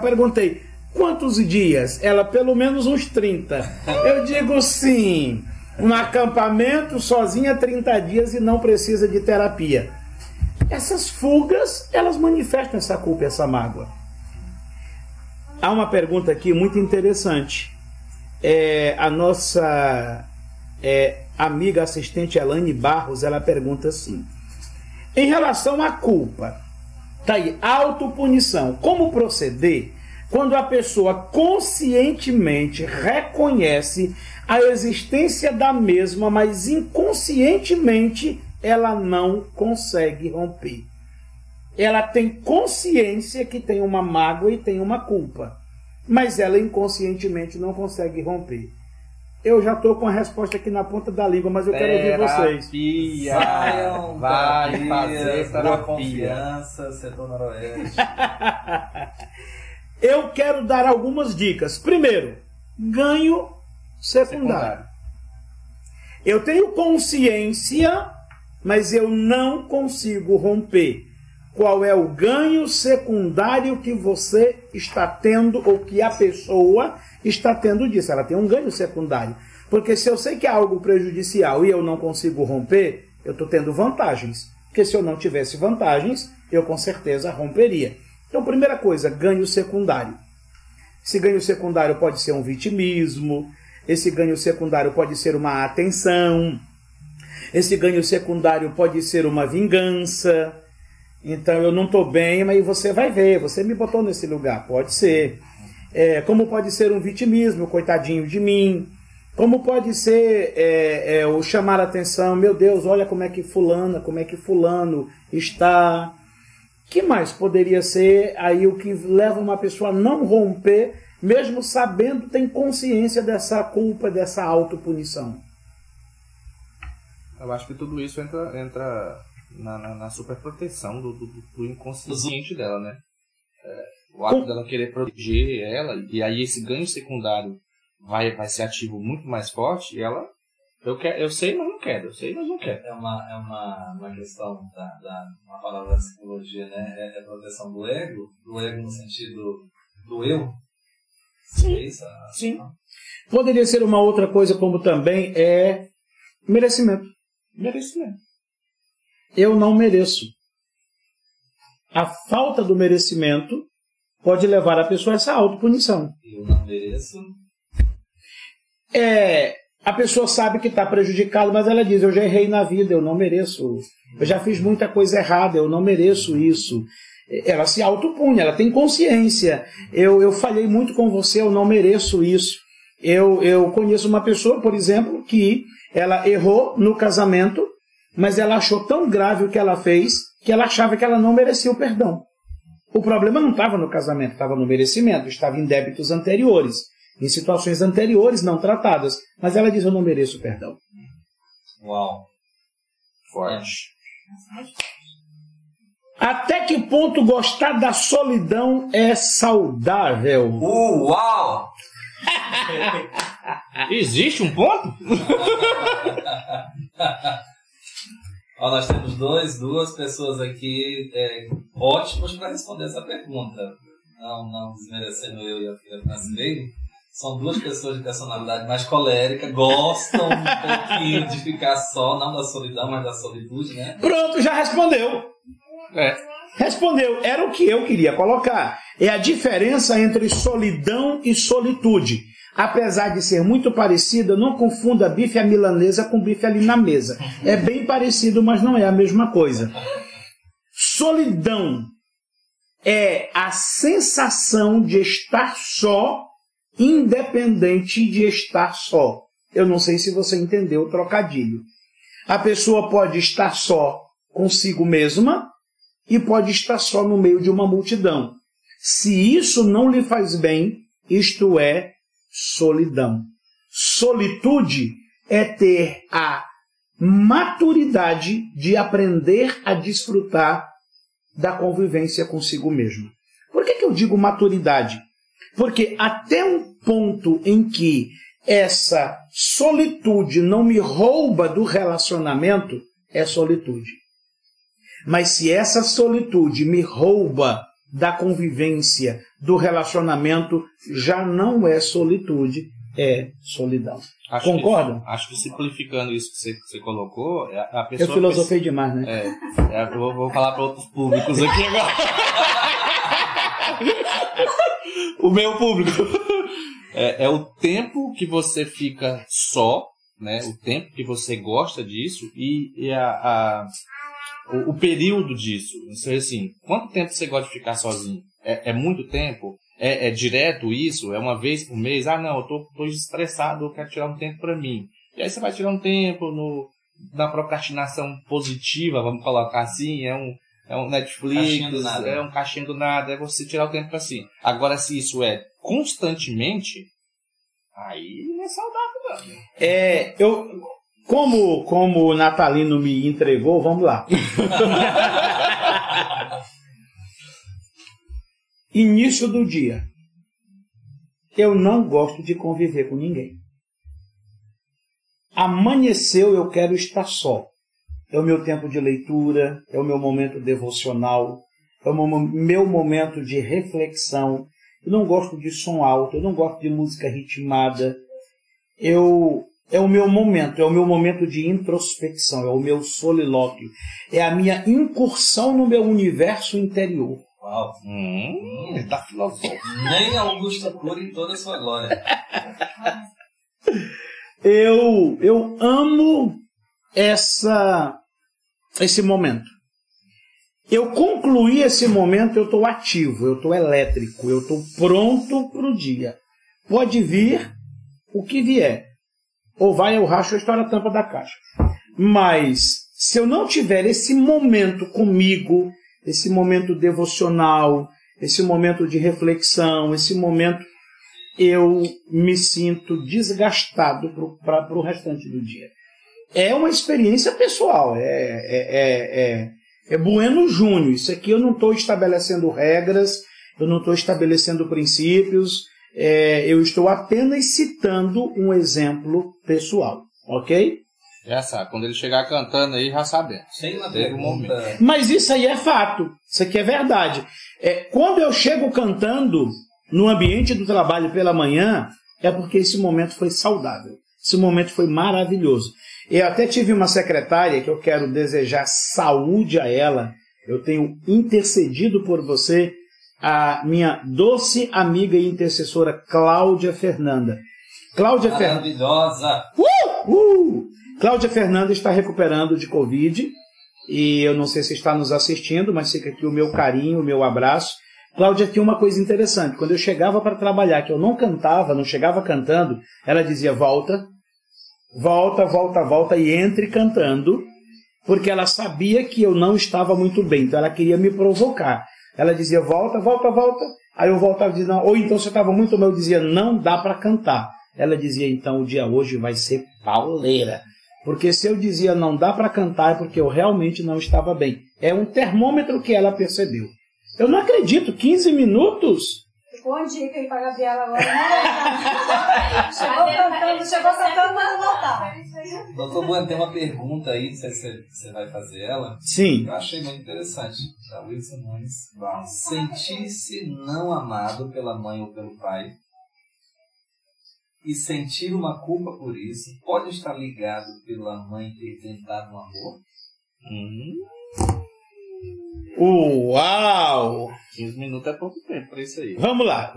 perguntei, quantos dias? Ela, pelo menos uns 30. Eu digo sim, um acampamento sozinha 30 dias e não precisa de terapia. Essas fugas, elas manifestam essa culpa, essa mágoa. Há uma pergunta aqui muito interessante. A nossa amiga assistente Elaine Barros, ela pergunta assim: em relação à culpa, tá aí, autopunição, como proceder quando a pessoa conscientemente reconhece a existência da mesma, mas inconscientemente ela não consegue romper? Ela tem consciência que tem uma mágoa e tem uma culpa, mas ela inconscientemente não consegue romper. Eu já estou com a resposta aqui na ponta da língua, mas eu quero ouvir vocês. Saiam, vai fazer terapia. Confiança, setor noroeste. Eu quero dar algumas dicas. Primeiro, ganho secundário. Eu tenho consciência, mas eu não consigo romper. Qual é o ganho secundário que você está tendo ou que a pessoa está tendo disso? Ela tem um ganho secundário. Porque se eu sei que é algo prejudicial e eu não consigo romper, eu estou tendo vantagens. Porque se eu não tivesse vantagens, eu com certeza romperia. Então, primeira coisa, ganho secundário. Esse ganho secundário pode ser um vitimismo, esse ganho secundário pode ser uma atenção, esse ganho secundário pode ser uma vingança. Então, eu não estou bem, mas você vai ver, você me botou nesse lugar. Pode ser. Como pode ser um vitimismo, coitadinho de mim. Como pode ser o chamar a atenção, meu Deus, olha como é que fulana, como é que fulano está. Que mais poderia ser aí o que leva uma pessoa a não romper, mesmo sabendo, tem consciência dessa culpa, dessa autopunição? Eu acho que tudo isso entra... Na superproteção do inconsciente dela, né? O ato dela querer proteger ela, e aí esse ganho secundário vai ser ativo muito mais forte, e ela, eu sei, mas não quero, eu sei, mas não quero. É uma questão uma palavra da psicologia, né? É a proteção do ego no sentido do eu. Sim, é isso? Sim. Poderia ser uma outra coisa, como também é merecimento. Merecimento. Eu não mereço. A falta do merecimento pode levar a pessoa a essa autopunição. Eu não mereço. A pessoa sabe que está prejudicada, mas ela diz, eu já errei na vida, eu não mereço. Eu já fiz muita coisa errada, eu não mereço isso. Ela se autopune, ela tem consciência. Eu falhei muito com você, eu não mereço isso. Eu conheço uma pessoa, por exemplo, que ela errou no casamento, mas ela achou tão grave o que ela fez que ela achava que ela não merecia o perdão. O problema não estava no casamento, estava no merecimento, estava em débitos anteriores, em situações anteriores não tratadas. Mas ela diz, eu não mereço o perdão. Uau. Forte. Até que ponto gostar da solidão é saudável? Uau! Existe um ponto? Ó, nós temos duas pessoas aqui ótimas para responder essa pergunta. Não desmerecendo eu e a filha Francimeire. São duas pessoas de personalidade mais colérica, gostam um pouquinho de ficar só, não da solidão, mas da solitude, né? Pronto, já respondeu. Respondeu, era o que eu queria colocar. É a diferença entre solidão e solitude. Apesar de ser muito parecida, não confunda bife à milanesa com bife ali na mesa. É bem parecido, mas não é a mesma coisa. Solidão é a sensação de estar só, independente de estar só. Eu não sei se você entendeu o trocadilho. A pessoa pode estar só consigo mesma e pode estar só no meio de uma multidão. Se isso não lhe faz bem, isto é solidão. Solitude é ter a maturidade de aprender a desfrutar da convivência consigo mesmo. Por que eu digo maturidade? Porque até um ponto em que essa solitude não me rouba do relacionamento, é solitude. Mas se essa solitude me rouba da convivência, do relacionamento, já não é solitude, é solidão. Concordam? Acho que simplificando isso que você colocou, a pessoa... Eu filosofei demais, né? Eu vou falar para outros públicos aqui agora. O meu público. É o tempo que você fica só, né? O tempo que você gosta disso e o período disso. Ou seja, assim, quanto tempo você gosta de ficar sozinho? É muito tempo? É direto isso? É uma vez por mês? Ah, não, eu tô estressado, eu quero tirar um tempo para mim. E aí você vai tirar um tempo na procrastinação positiva, vamos colocar assim, é um Netflix, é um caixinha do nada, é você tirar o tempo para si. Agora, se isso é constantemente, aí não é saudável, não. Como o Natalino me entregou, vamos lá. Início do dia. Eu não gosto de conviver com ninguém. Amanheceu, eu quero estar só. É o meu tempo de leitura, é o meu momento devocional, é o meu momento de reflexão. Eu não gosto de som alto, eu não gosto de música ritmada. É o meu momento, é o meu momento de introspecção, é o meu solilóquio. É a minha incursão no meu universo interior. Uau! Ele tá filosófico. Nem Augusto Cury em toda a sua glória. Eu amo esse momento. Eu concluí esse momento, eu estou ativo, eu estou elétrico, eu estou pronto para o dia. Pode vir o que vier. Ou vai, eu racho, eu estouro a tampa da caixa. Mas se eu não tiver esse momento comigo, esse momento devocional, esse momento de reflexão, esse momento, eu me sinto desgastado para o restante do dia. É uma experiência pessoal, é Bueno Júnior. Isso aqui eu não estou estabelecendo regras, eu não estou estabelecendo princípios, eu estou apenas citando um exemplo pessoal, ok? Já sabe, quando ele chegar cantando aí, já sabemos. Teve um momento. Mas isso aí é fato, isso aqui é verdade. Quando eu chego cantando no ambiente do trabalho pela manhã, é porque esse momento foi saudável, esse momento foi maravilhoso. Eu até tive uma secretária que eu quero desejar saúde a ela. Eu tenho intercedido por você, a minha doce amiga e intercessora Cláudia Fernanda. Cláudia Fernanda. Maravilhosa! Cláudia Fernanda está recuperando de Covid. E eu não sei se está nos assistindo, mas fica aqui o meu carinho, o meu abraço. Cláudia tinha uma coisa interessante. Quando eu chegava para trabalhar, que eu não cantava, não chegava cantando, ela dizia, volta. Volta, volta, volta e entre cantando, porque ela sabia que eu não estava muito bem, então ela queria me provocar. Ela dizia, volta, volta, volta, aí eu voltava e dizia, não, ou então você estava muito mal, eu dizia, não dá para cantar. Ela dizia, então o dia hoje vai ser pauleira, porque se eu dizia não dá para cantar é porque eu realmente não estava bem. É um termômetro que ela percebeu. Eu não acredito, 15 minutos? responde que ele para a Gabriela agora. Chegou cantando, mas não voltar. Doutor Bueno, tem uma pergunta aí, não sei se você vai fazer ela. Sim. Eu achei muito interessante. Da Wilson Moes Barros. Sentir-se não amado pela mãe ou pelo pai e sentir uma culpa por isso pode estar ligado pela mãe ter tentado um amor? Uau! 15 minutos é pouco tempo para isso aí. Vamos lá.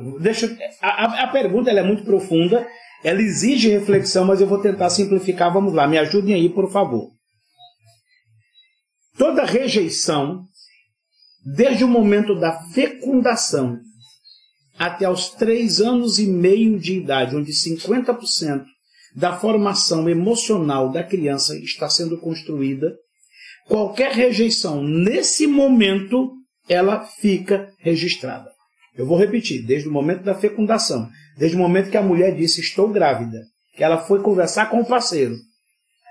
A pergunta ela é muito profunda, ela exige reflexão, mas eu vou tentar simplificar. Vamos lá, me ajudem aí, por favor. Toda rejeição, desde o momento da fecundação até aos 3 anos e meio de idade, onde 50% da formação emocional da criança está sendo construída, qualquer rejeição nesse momento, ela fica registrada. Eu vou repetir, desde o momento da fecundação, desde o momento que a mulher disse estou grávida, que ela foi conversar com o parceiro,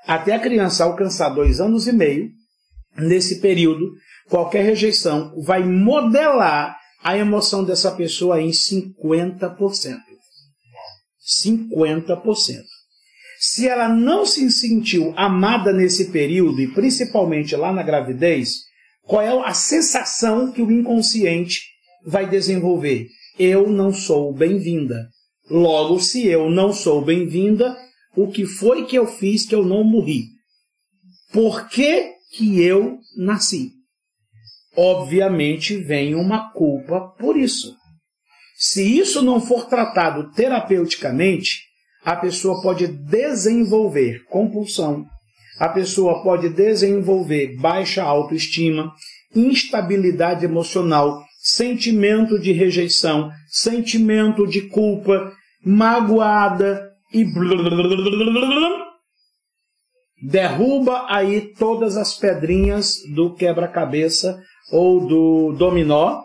até a criança alcançar 2 anos e meio, nesse período, qualquer rejeição vai modelar a emoção dessa pessoa em 50%. 50%. Se ela não se sentiu amada nesse período, e principalmente lá na gravidez, qual é a sensação que o inconsciente vai desenvolver? Eu não sou bem-vinda. Logo, se eu não sou bem-vinda, o que foi que eu fiz que eu não morri? Por que que eu nasci? Obviamente vem uma culpa por isso. Se isso não for tratado terapeuticamente, a pessoa pode desenvolver compulsão, a pessoa pode desenvolver baixa autoestima, instabilidade emocional, sentimento de rejeição, sentimento de culpa, magoada e derruba aí todas as pedrinhas do quebra-cabeça ou do dominó,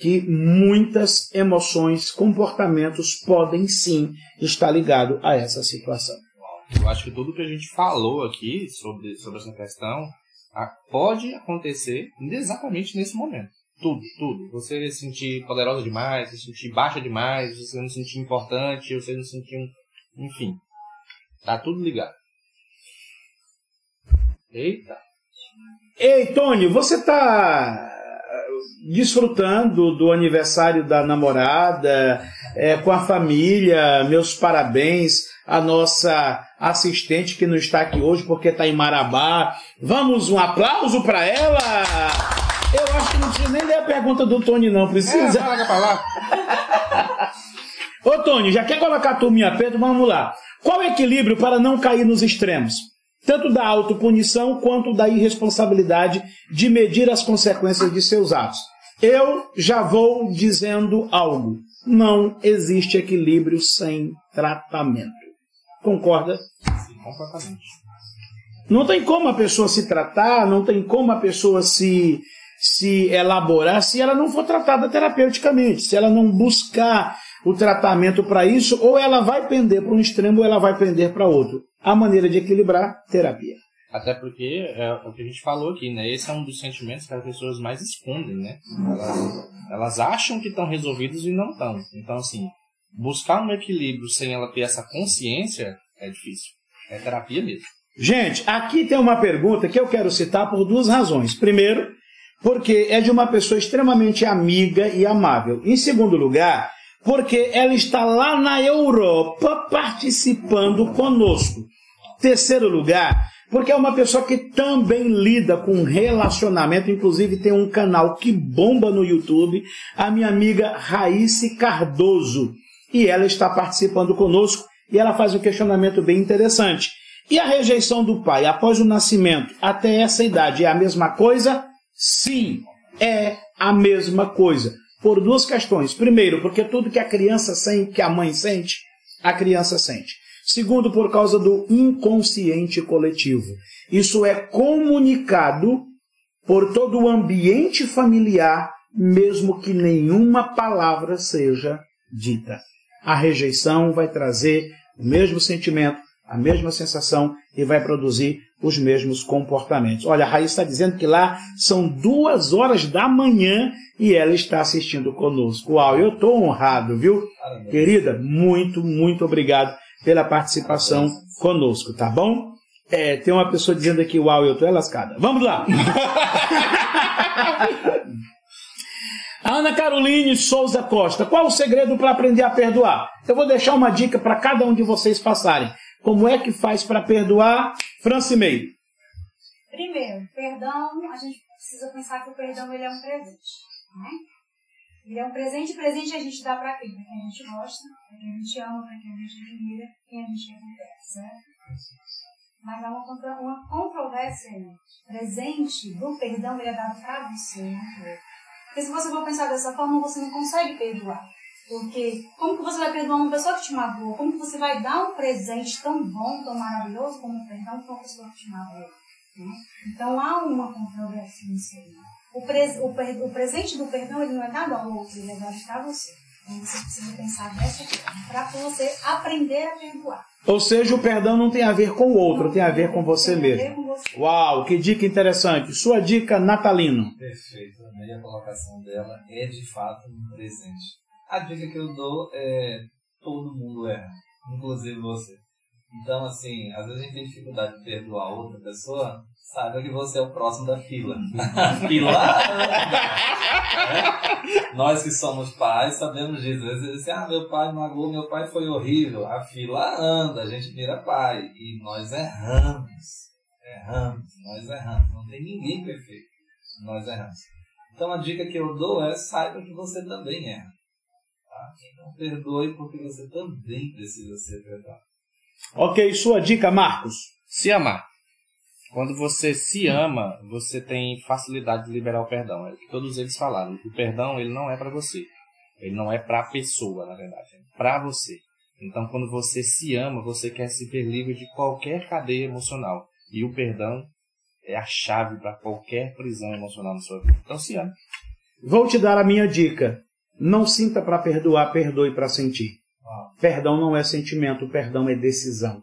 que muitas emoções, comportamentos podem sim estar ligados a essa situação. Eu acho que tudo que a gente falou aqui sobre essa questão pode acontecer exatamente nesse momento. Tudo, tudo. Você se sentir poderosa demais, se sentir baixa demais, você não se sentir importante, você não se sentir... Enfim, tá tudo ligado. Eita. Ei, Tony, você tá... desfrutando do aniversário da namorada, com a família, meus parabéns à nossa assistente que não está aqui hoje porque está em Marabá. Vamos, um aplauso para ela! Eu acho que não precisa nem ler a pergunta do Tony, não. Precisa? Fala pra lá. Ô, Tony, já quer colocar a turminha Pedro? Vamos lá. Qual o equilíbrio para não cair nos extremos? Tanto da autopunição quanto da irresponsabilidade de medir as consequências de seus atos. Eu já vou dizendo algo. Não existe equilíbrio sem tratamento. Concorda? Sim, completamente. Não tem como a pessoa se tratar, não tem como a pessoa se elaborar se ela não for tratada terapeuticamente, se ela não buscar o tratamento para isso, ou ela vai pender para um extremo ou ela vai pender para outro. A maneira de equilibrar, terapia. Até porque é o que a gente falou aqui, né? Esse é um dos sentimentos que as pessoas mais escondem, né? Elas acham que estão resolvidas e não estão. Então, assim, buscar um equilíbrio sem ela ter essa consciência é difícil. É terapia mesmo. Gente, aqui tem uma pergunta que eu quero citar por 2 razões. Primeiro, porque é de uma pessoa extremamente amiga e amável. Em segundo lugar, porque ela está lá na Europa participando conosco. Terceiro lugar, porque é uma pessoa que também lida com relacionamento, inclusive tem um canal que bomba no YouTube, a minha amiga Raíssa Cardoso. E ela está participando conosco e ela faz um questionamento bem interessante. E a rejeição do pai após o nascimento até essa idade é a mesma coisa? Sim, é a mesma coisa. Por 2 questões. Primeiro, porque tudo que a criança sente, que a mãe sente, a criança sente. Segundo, por causa do inconsciente coletivo. Isso é comunicado por todo o ambiente familiar, mesmo que nenhuma palavra seja dita. A rejeição vai trazer o mesmo sentimento, a mesma sensação e vai produzir os mesmos comportamentos. Olha, a Raíssa está dizendo que lá são 2h da manhã e ela está assistindo conosco. Uau, eu estou honrado, viu? Querida, muito, muito obrigado pela participação conosco, tá bom? É, tem uma pessoa dizendo aqui, uau, eu estou lascada. Vamos lá! Ana Caroline Souza Costa, qual o segredo para aprender a perdoar? Eu vou deixar uma dica para cada um de vocês passarem. Como é que faz para perdoar? Francimeire. Primeiro, perdão, a gente precisa pensar que o perdão ele é um presente. Né? Ele é um presente, presente a gente dá para quem? Para quem a gente gosta, para quem a gente ama, para quem a gente admira, para quem a gente reconhece. Né? Mas há uma controvérsia, né? Presente do perdão ele é dado para você. Né? Porque se você for pensar dessa forma, você não consegue perdoar. Porque como que você vai perdoar uma pessoa que te magoou? Como que você vai dar um presente tão bom, tão maravilhoso, como um perdão para uma pessoa que te magoou? Né? Então há uma controvérsia nisso aí. O presente do perdão ele não é dado ao outro, ele é dado para você. Então você precisa pensar dessa forma para você aprender a perdoar. Ou seja, o perdão não tem a ver com o outro, não, tem a ver com você mesmo. Uau, que dica interessante. Sua dica, Natalino. Perfeito, amei a colocação dela. É de fato um presente. A dica que eu dou é todo mundo erra, inclusive você. Então, assim, às vezes a gente tem dificuldade de perdoar outra pessoa, saiba que você é o próximo da fila. Fila anda, né? Nós que somos pais sabemos disso. Às vezes, assim, meu pai magoou, meu pai foi horrível. A fila anda, a gente vira pai. E nós erramos. Não tem ninguém perfeito. Nós erramos. Então, a dica que eu dou é saiba que você também erra. Então perdoe porque você também precisa ser perdoado. Ok, sua dica, Marcos. Se amar. Quando você se ama, você tem facilidade de liberar o perdão. É o que todos eles falaram. O perdão ele não é para você. Ele não é para a pessoa, na verdade. É para você. Então quando você se ama, você quer se ver livre de qualquer cadeia emocional. E o perdão é a chave para qualquer prisão emocional na sua vida. Então se ama. Vou te dar a minha dica. Não sinta para perdoar, perdoe para sentir. Perdão não é sentimento, perdão é decisão.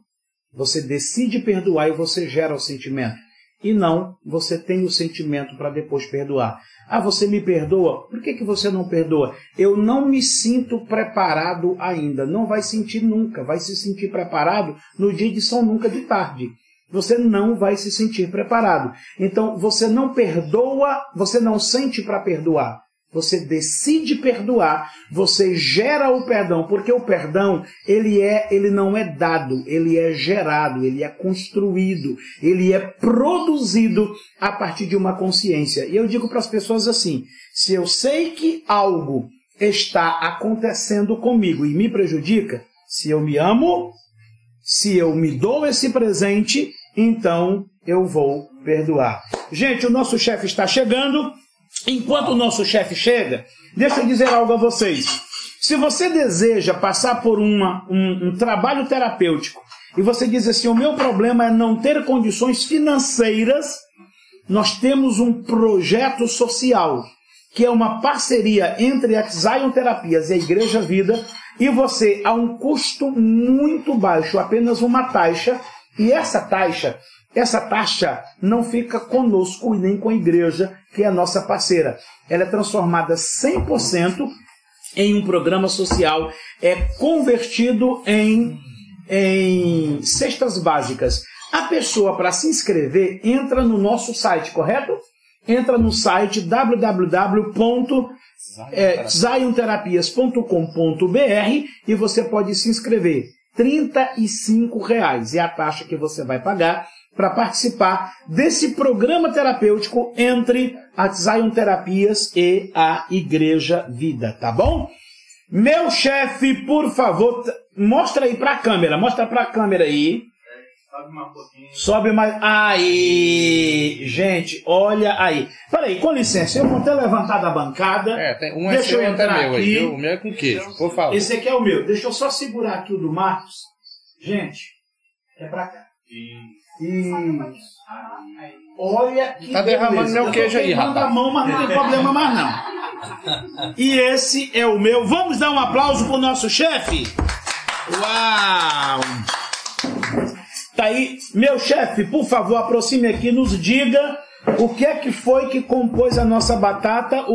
Você decide perdoar e você gera o sentimento. E não, você tem o sentimento para depois perdoar. Ah, você me perdoa? Por que você não perdoa? Eu não me sinto preparado ainda. Não vai sentir nunca. Vai se sentir preparado no dia de São Nunca de tarde. Você não vai se sentir preparado. Então, você não perdoa, você não sente para perdoar. Você decide perdoar, você gera o perdão, porque o perdão ele não é dado, ele é gerado, ele é construído, ele é produzido a partir de uma consciência. E eu digo para as pessoas assim, se eu sei que algo está acontecendo comigo e me prejudica, se eu me amo, se eu me dou esse presente, então eu vou perdoar. Gente, o nosso chefe está chegando. Enquanto o nosso chefe chega, deixa eu dizer algo a vocês. Se você deseja passar por um trabalho terapêutico e você diz assim, o meu problema é não ter condições financeiras, nós temos um projeto social, que é uma parceria entre a Zion Terapias e a Igreja Vida, e você, a um custo muito baixo, apenas uma taxa, e essa taxa não fica conosco e nem com a igreja, que é a nossa parceira. Ela é transformada 100% em um programa social, é convertido em cestas básicas. A pessoa, para se inscrever, entra no nosso site, correto? Entra no site www.tzaioterapias.com.br e você pode se inscrever. R$35 é a taxa que você vai pagar para participar desse programa terapêutico entre a Zion Terapias e a Igreja Vida, tá bom? Meu chefe, por favor, mostra aí pra câmera, Sobe mais um pouquinho. Aí, gente, olha aí. Peraí, com licença, eu vou até levantar da bancada. Deixa eu entrar meu aqui. Aí, o meu é com queijo, por favor. Esse aqui é o meu. Deixa eu só segurar aqui o do Marcos. Gente, é pra cá. Isso. Olha que tá derramando meu queijo aí, rapaz. A mão, mas não tem problema mais não. E esse é o meu. Vamos dar um aplauso pro nosso chefe? Uau! Tá aí, meu chefe, por favor, aproxime aqui, nos diga o que é que foi que compôs a nossa batata.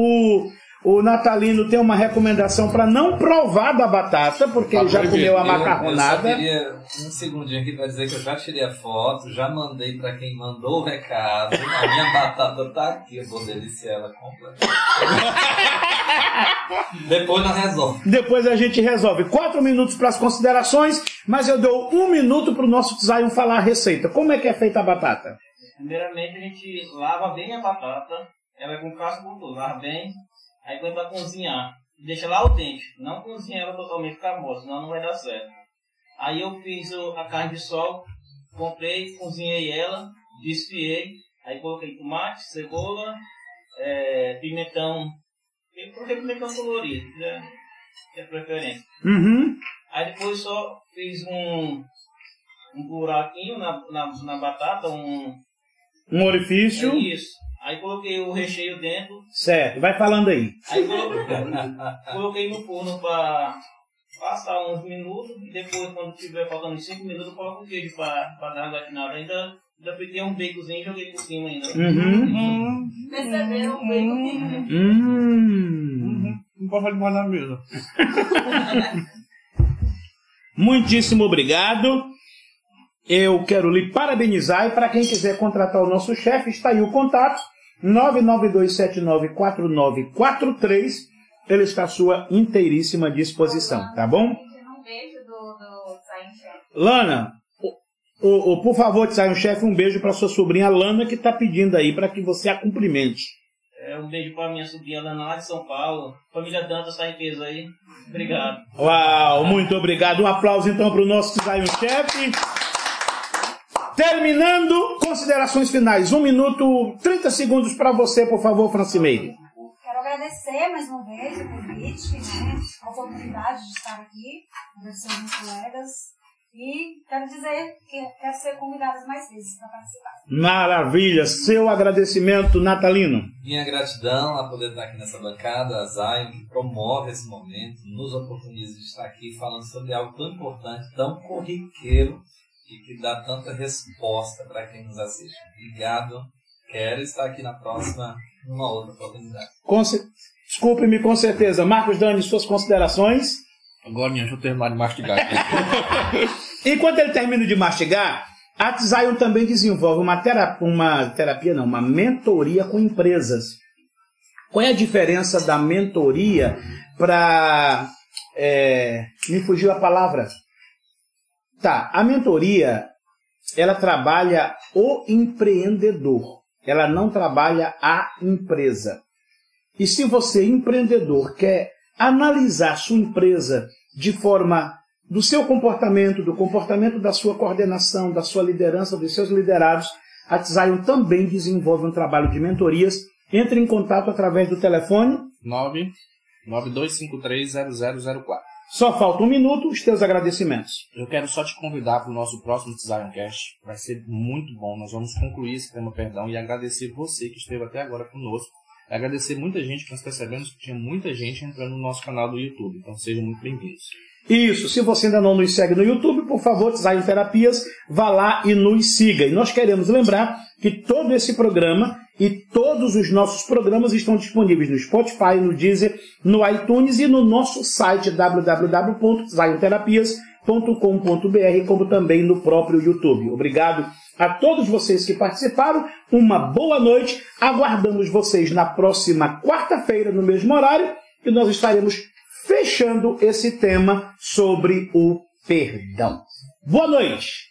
O Natalino tem uma recomendação para não provar da batata, porque ele já comeu a macarronada. Eu só queria um segundinho aqui para dizer que eu já tirei a foto, já mandei para quem mandou o recado. A minha batata tá aqui, eu vou deliciar ela completamente. Depois nós resolvemos. Depois a gente resolve. 4 minutos para as considerações, mas eu dou 1 minuto para o nosso Zion falar a receita. Como é que é feita a batata? Primeiramente a gente lava bem a batata, ela é com casca gostosa, lava bem. Aí põe pra cozinhar, deixa lá o dente, não cozinha ela totalmente, fica mole, senão não vai dar certo. Aí eu fiz a carne de sol, comprei, cozinhei ela, desfiei, aí coloquei tomate, cebola, pimentão, eu coloquei pimentão colorido, né? Que é a preferência. Uhum. Aí depois só fiz um buraquinho na batata, um orifício. É isso. Aí coloquei o recheio dentro. Certo, vai falando aí. Aí coloquei no forno para passar uns minutos. E depois, quando tiver faltando 5 minutos, eu coloco o queijo para dar uma gatinada. Ainda peguei um baconzinho e joguei por cima ainda. Perceberam o bacon? Não pode falar demais na mesa. Muitíssimo obrigado. Eu quero lhe parabenizar e para quem quiser contratar o nosso chefe, está aí o contato, 992794943. Ele está à sua inteiríssima disposição, tá bom? Um beijo do Zion Chefe. Lana, por favor, Zion Chefe, um beijo para sua sobrinha Lana, que está pedindo aí para que você a cumprimente. Um beijo para minha sobrinha Lana lá de São Paulo. Família Dantas está em peso aí. Obrigado. Uau, muito obrigado. Um aplauso então para o nosso Zion Chefe. Terminando, considerações finais. 1 minuto, 30 segundos para você, por favor, Francimeire. Quero agradecer mais uma vez o convite, né? A oportunidade de estar aqui, agradecer aos meus colegas. E quero dizer que quero ser convidada mais vezes para participar. Maravilha! Seu agradecimento, Natalino. Minha gratidão a poder estar aqui nessa bancada, a Zion, que promove esse momento, nos oportuniza de estar aqui falando sobre algo tão importante, tão corriqueiro, e que dá tanta resposta para quem nos assiste. Obrigado. Quero estar aqui na próxima, numa outra oportunidade. Desculpe-me, com certeza. Marcos, Dani, suas considerações? Agora, deixa eu terminar de mastigar. Enquanto ele termina de mastigar, a Zion também desenvolve uma mentoria com empresas. Qual é a diferença da mentoria para... me fugiu a palavra... Tá, a mentoria, ela trabalha o empreendedor, ela não trabalha a empresa. E se você, empreendedor, quer analisar sua empresa de forma do seu comportamento, do comportamento da sua coordenação, da sua liderança, dos seus liderados, a Zion também desenvolve um trabalho de mentorias. Entre em contato através do telefone 992530004. Só falta 1 minuto, os teus agradecimentos. Eu quero só te convidar para o nosso próximo Zioncast. Vai ser muito bom. Nós vamos concluir esse tema, perdão, e agradecer você que esteve até agora conosco. Agradecer muita gente, que nós percebemos que tinha muita gente entrando no nosso canal do YouTube. Então sejam muito bem-vindos. Isso, se você ainda não nos segue no YouTube, por favor, Zion Terapias, vá lá e nos siga. E nós queremos lembrar que todo esse programa e todos os nossos programas estão disponíveis no Spotify, no Deezer, no iTunes e no nosso site www.tzaioterapias.com.br, como também no próprio YouTube. Obrigado a todos vocês que participaram. Uma boa noite. Aguardamos vocês na próxima quarta-feira, no mesmo horário, e nós estaremos fechando esse tema sobre o perdão. Boa noite!